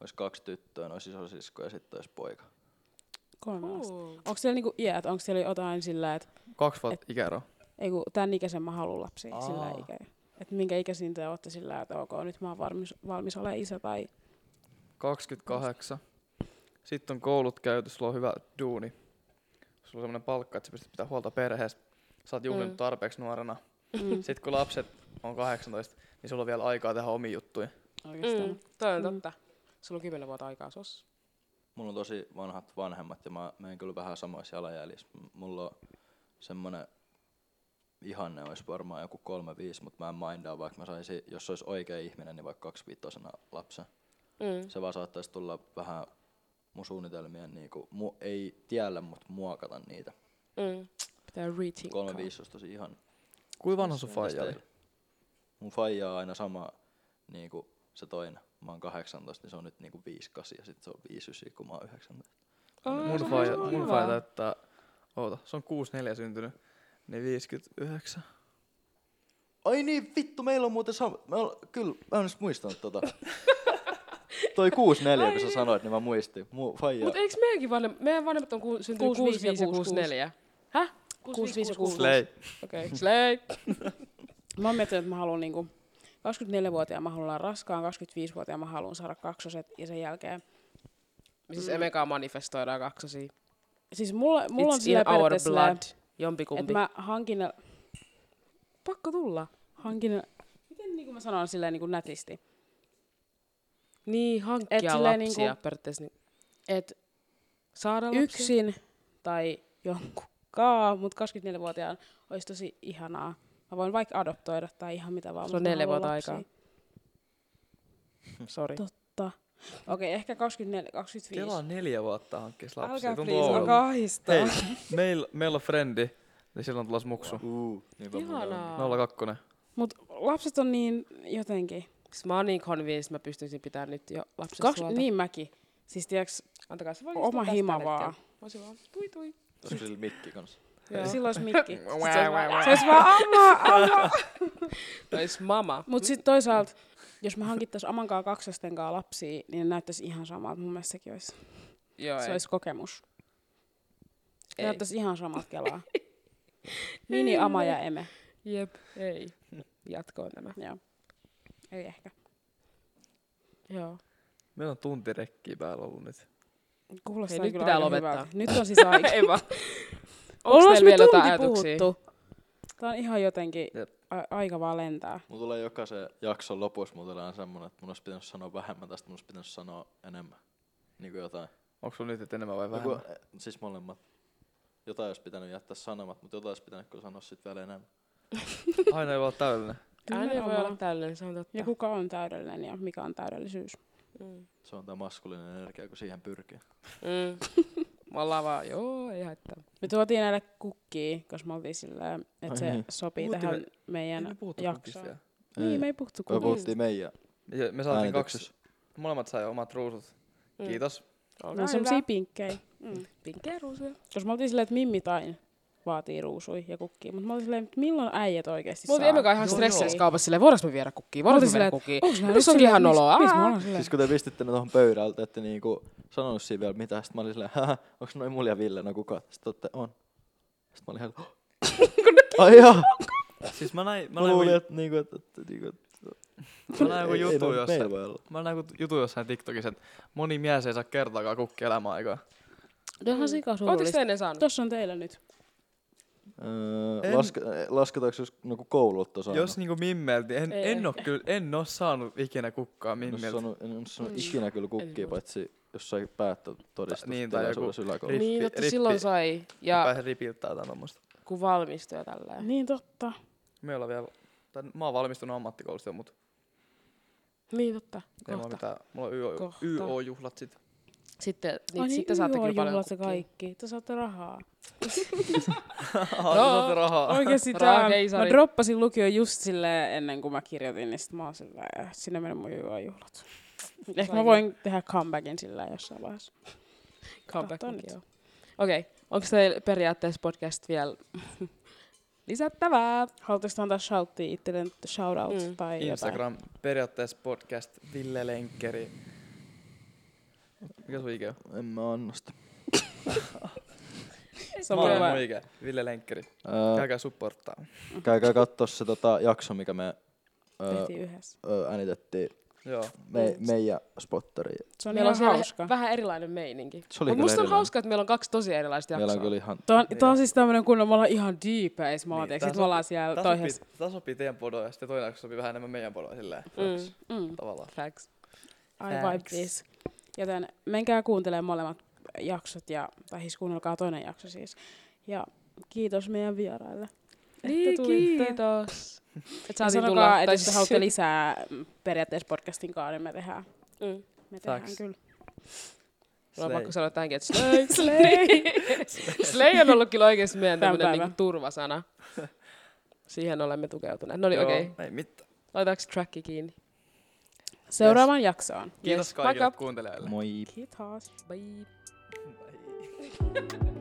Ois kaksi tyttöä, ois isosisko ja sitten ois poika. Kolme lasta. Onko siellä niinku iät? Onko siellä jotain sillä, että kaksi vuotta et, ikäero? Ei kun tän ikäisen mä haluun lapsia sillä ikäin. Että minkä ikäisin te ootte sillä, että ok, nyt mä oon valmis, valmis olemaan isä tai kaksikymmentäkahdeksan. Sitten on koulut käyty, sulla on hyvä duuni. Sulla on semmonen palkka, että sä pystyt pitää huolta perheestä. Sä oot juhlinut mm. tarpeeksi nuorena. Mm. Sitten kun lapset on kahdeksantoista, niin sulla on vielä aikaa tehdä omia juttuja. Oikeastaan. Mm. Toi on totta. Sulla on kymmenen vuotta aikaa sos. Mulla on tosi vanhat vanhemmat ja mä menen kyllä vähän samoissa jalanjäljissä. Mulla on semmonen ihanne, olisi varmaan joku kolme viisi, mutta mä en mindaa, vaikka mä saisin, jos olisi oikea ihminen, niin vaikka kaksiviittosena lapsen. Mm. Se vaan saattaisi tulla vähän mun suunnitelmia, niinku, mu- ei tiellä, mutta muokata niitä. Mm. Pitää re-tinkaa. kolme viisi olisi tosi ihan. Kuinka vanha sun faija oli? Mun faija on aina sama, niinku se toinen. Mä oon kahdeksantoista, niin se on nyt niinku viisi kahdeksan ja sit se on viisi yhdeksän, kun mä oon yhdeksäntoista. Oh, mun faija, mun faija täyttää, oota, se on kuusi neljä syntynyt, niin viisikymmentäyhdeksän. Ai niin, vittu, meillä on muuten sama, me on, kyllä, mä en edes muistanut tota. Toi kuusi neljä, kun sä sanoit, niin mä muistin. Mu, faija. Mut eiks meidänkin vanhemmat, meidän vanhemmat on ku, syntynyt kuusi viisi ja kuusi neljä. Häh? kuusi viisi kuusi Slay. Okei, okay. Slay. Mä oon miettinyt, että mä haluan niinku kaksikymmentäneljävuotiaana mä haluan olla raskaan, kaksikymmentäviisivuotiaana mä haluan saada kaksoset ja sen jälkeen. Siis Emekaa manifestoidaan kaksosia. Siis mulla, mulla on sillä periaatteessa, että mä hankin ne... Pakko tulla. Hankin ne... Miten niin kuin mä sanon silleen niin kuin nätisti? Niin, hankkia et lapsia niin kuin, periaatteessa. Niin... Että saada lapsia? Yksin tai jonkunkaan, mutta kaksikymmentäneljävuotiaana olisi tosi ihanaa. Mä voin vaikka adoptoida tai ihan mitä vaan. Se on neljä vuotta aikaa. Sori. Totta. Okei, ehkä kaksikymmentäneljä kaksikymmentäviisi Kela on neljä vuotta hankkisi lapsia. Älkää please, alkaa ahistaa. Hei, meillä meil on frendi, niin silloin on tulossa muksu. Uuu, niin nolla kaksi Mut lapset on niin jotenkin. Siis mä oon niin convinced, mä pystyisin pitämään nyt jo lapset Kaks, huolta. Niin mäkin. Siis tiiäks, antakaa se oma hima vaan. Voisi vaan, tui tui. Olis sillä mikki kanssa. Silloin olisi mikki. Se olisi vaan amma, amma. Olis mama. Mut sit toisaalta, jos mä hankittais Amankaan kaksostenkaan lapsia, niin ne näyttäisi ihan samalta. Mun mielestä sekin olisi. Joo, se olisi kokemus. Ei. Näyttäisi ihan samalta kelaa. Mini, Ama ja Eme. Jep, ei. Jatkoon nämä. Joo. Ei ehkä. Joo. Meillä on tuntirekkiä päällä ollut nyt. Kuulostaa hei, nyt pitää lopettaa. Hyvältä. Nyt on siis aika. Ei vaan. Onks vielä jotain ajatuksia? Tää on ihan jotenkin, a- aika vaan lentää. Mulla tulee jokaisen jakson lopussa, mulla tulee aina semmonen, että mun olisi pitänyt sanoa vähemmän tästä, mun olisi pitänyt sanoa enemmän. Niin kuin jotain. Onko sulla nyt, että enemmän vai vähemmän? Joku, siis molemmat. Jotain olisi pitänyt jättää sanomat, mutta jotain olisi pitänyt kyllä sanoa sit vielä enemmän. Aina ei voi olla täydellinen. Aina ei voi olla täydellinen, se on totta. Ja kuka on täydellinen ja mikä on täydellisyys? Mm. Se on tää maskuliinen energia, kun siihen pyrkii. Mm. Mä ollaan vaan, joo, ei haittaa. Me tuotiin näille kukkia, koska me oltiin silleen, että se niin sopii puhutti tähän me, meidän jaksoon. Niin, me ei puhuttu kukkia. Me puhuttiin meidän. Ja me saatiin kaksi. Molemmat sai omat ruusut. Mm. Kiitos. Olkaa no semmosia pinkkejä. Mm. Pinkkejä ruusuja. Koska me oltiin silleen, että mimmitain vaatii ruusuja ja kukkia. Mutta me oltiin silleen, että milloin äijät oikeesti saa. Me oltiin Emmekaan ihan stressissä kaupassa silleen, voidaanko me viedä kukkia? Voidaanko me viedä kukkia? Tässä onkin ihan noloa. Siis kun te pistitte ne tohon pöydältä, että niinku... sanonut siinä vielä mitään, sit mä olin silleen, haha, onks noin mulla ja Ville, no kuka? Sit ootte, on. Sit mä olin ihan, oh! Ai joo! Siis mä näin, mä luulin, että niinku, että, että, niinku, että mä näin joku jutu jossain TikTokissa, että moni mies ei saa kertaakaan kukkia elämäaikaa. Tähän sikaa surullista. Ootteks te ennen saanut? Tossa on teillä nyt. Öö, laske, lasketaanko jos niinku koululta saanut? Jos niinku mimmelti, en, en, oo kyllä, en oo saanut ikinä kukkaa mimmelti. En oo saanut ikinä kyllä kukkia, paitsi jossain päättötodistus niin, tilaisuudessa yläkoulussa. Niin, totta silloin sai. Ja pääsin ripiltää tämän ommoista. Kun valmistui ja tälleen. Niin, totta. Me ollaan vielä, tai mä oon valmistunut ammattikoulusta, mutta... Niin, totta. Ei mulla mitään, mulla on Y O-juhlat sit. Sitten, niin, niin, sitten saatte kyllä paljon kukkia. Kaikki, te saatte rahaa. no, te saatte rahaa. Oikeesti tää, mä droppasin lukion just silleen ennen kuin mä kirjoitin, niin sit mä oon silleen, sinne meni mun Y O-juhlat. Ehkä mä voin tehdä comebackin sillä jossain vaiheessa. Comebackin, joo. Okei, okay. Onko teillä periaatteessa podcast vielä lisättävää? Haluaisitko antaa shouttia itselleen, shoutout mm. tai jotain? Instagram, periaatteessa podcast, Ville Lenkkeri. Mikä sun ikä on? En mä annosta. Se on mun ikä, Ville Lenkkeri. Öö, käykää supporttaa. Käykää kattoo se tota, jakso, mikä me öö, äänitettiin. Joo. Me, meidän spotteri. Se on meillä ihan on hauska. He, vähän erilainen meininki. Mutta musta on hauska, että meillä on kaksi tosi erilaista jaksoa. Meillä on kyllä ihan... Tämä on, on siis tämmöinen kunnon, me ollaan ihan deepäis maateeksi. Niin, sitten me ollaan siellä toihessa. Tämä sopii teidän podoon ja sitten toinen jakso sopii vähän enemmän meidän podoon. Silleen, facts. Mm, mm. Tavallaan. Facts. I vibe this. Joten menkää kuuntelemaan molemmat jaksot ja, tai siis kuunnelkaa toinen jakso siis. Ja kiitos meidän vieraille. Niin, kiitos. Että saatiin tulla. Että jos te haluatte lisää periaatteessa podcastin kanssa, niin me tehdään. Mm. Me tehdään Thanks. Kyllä. Mulla on pakko sanoa tähänkin, että slay. Slay. Slay on ollut kyllä oikeasti meidän tämmönen niinku turvasana. Siihen olemme tukeutuneet. No niin, okei. Okay. Ei mitään. Laitaanko tracki kiinni? Seuraavaan yes. jaksoon. Kiitos yes. kaikille kuuntelijoille. Moi. Kiitos. Bye. Bye.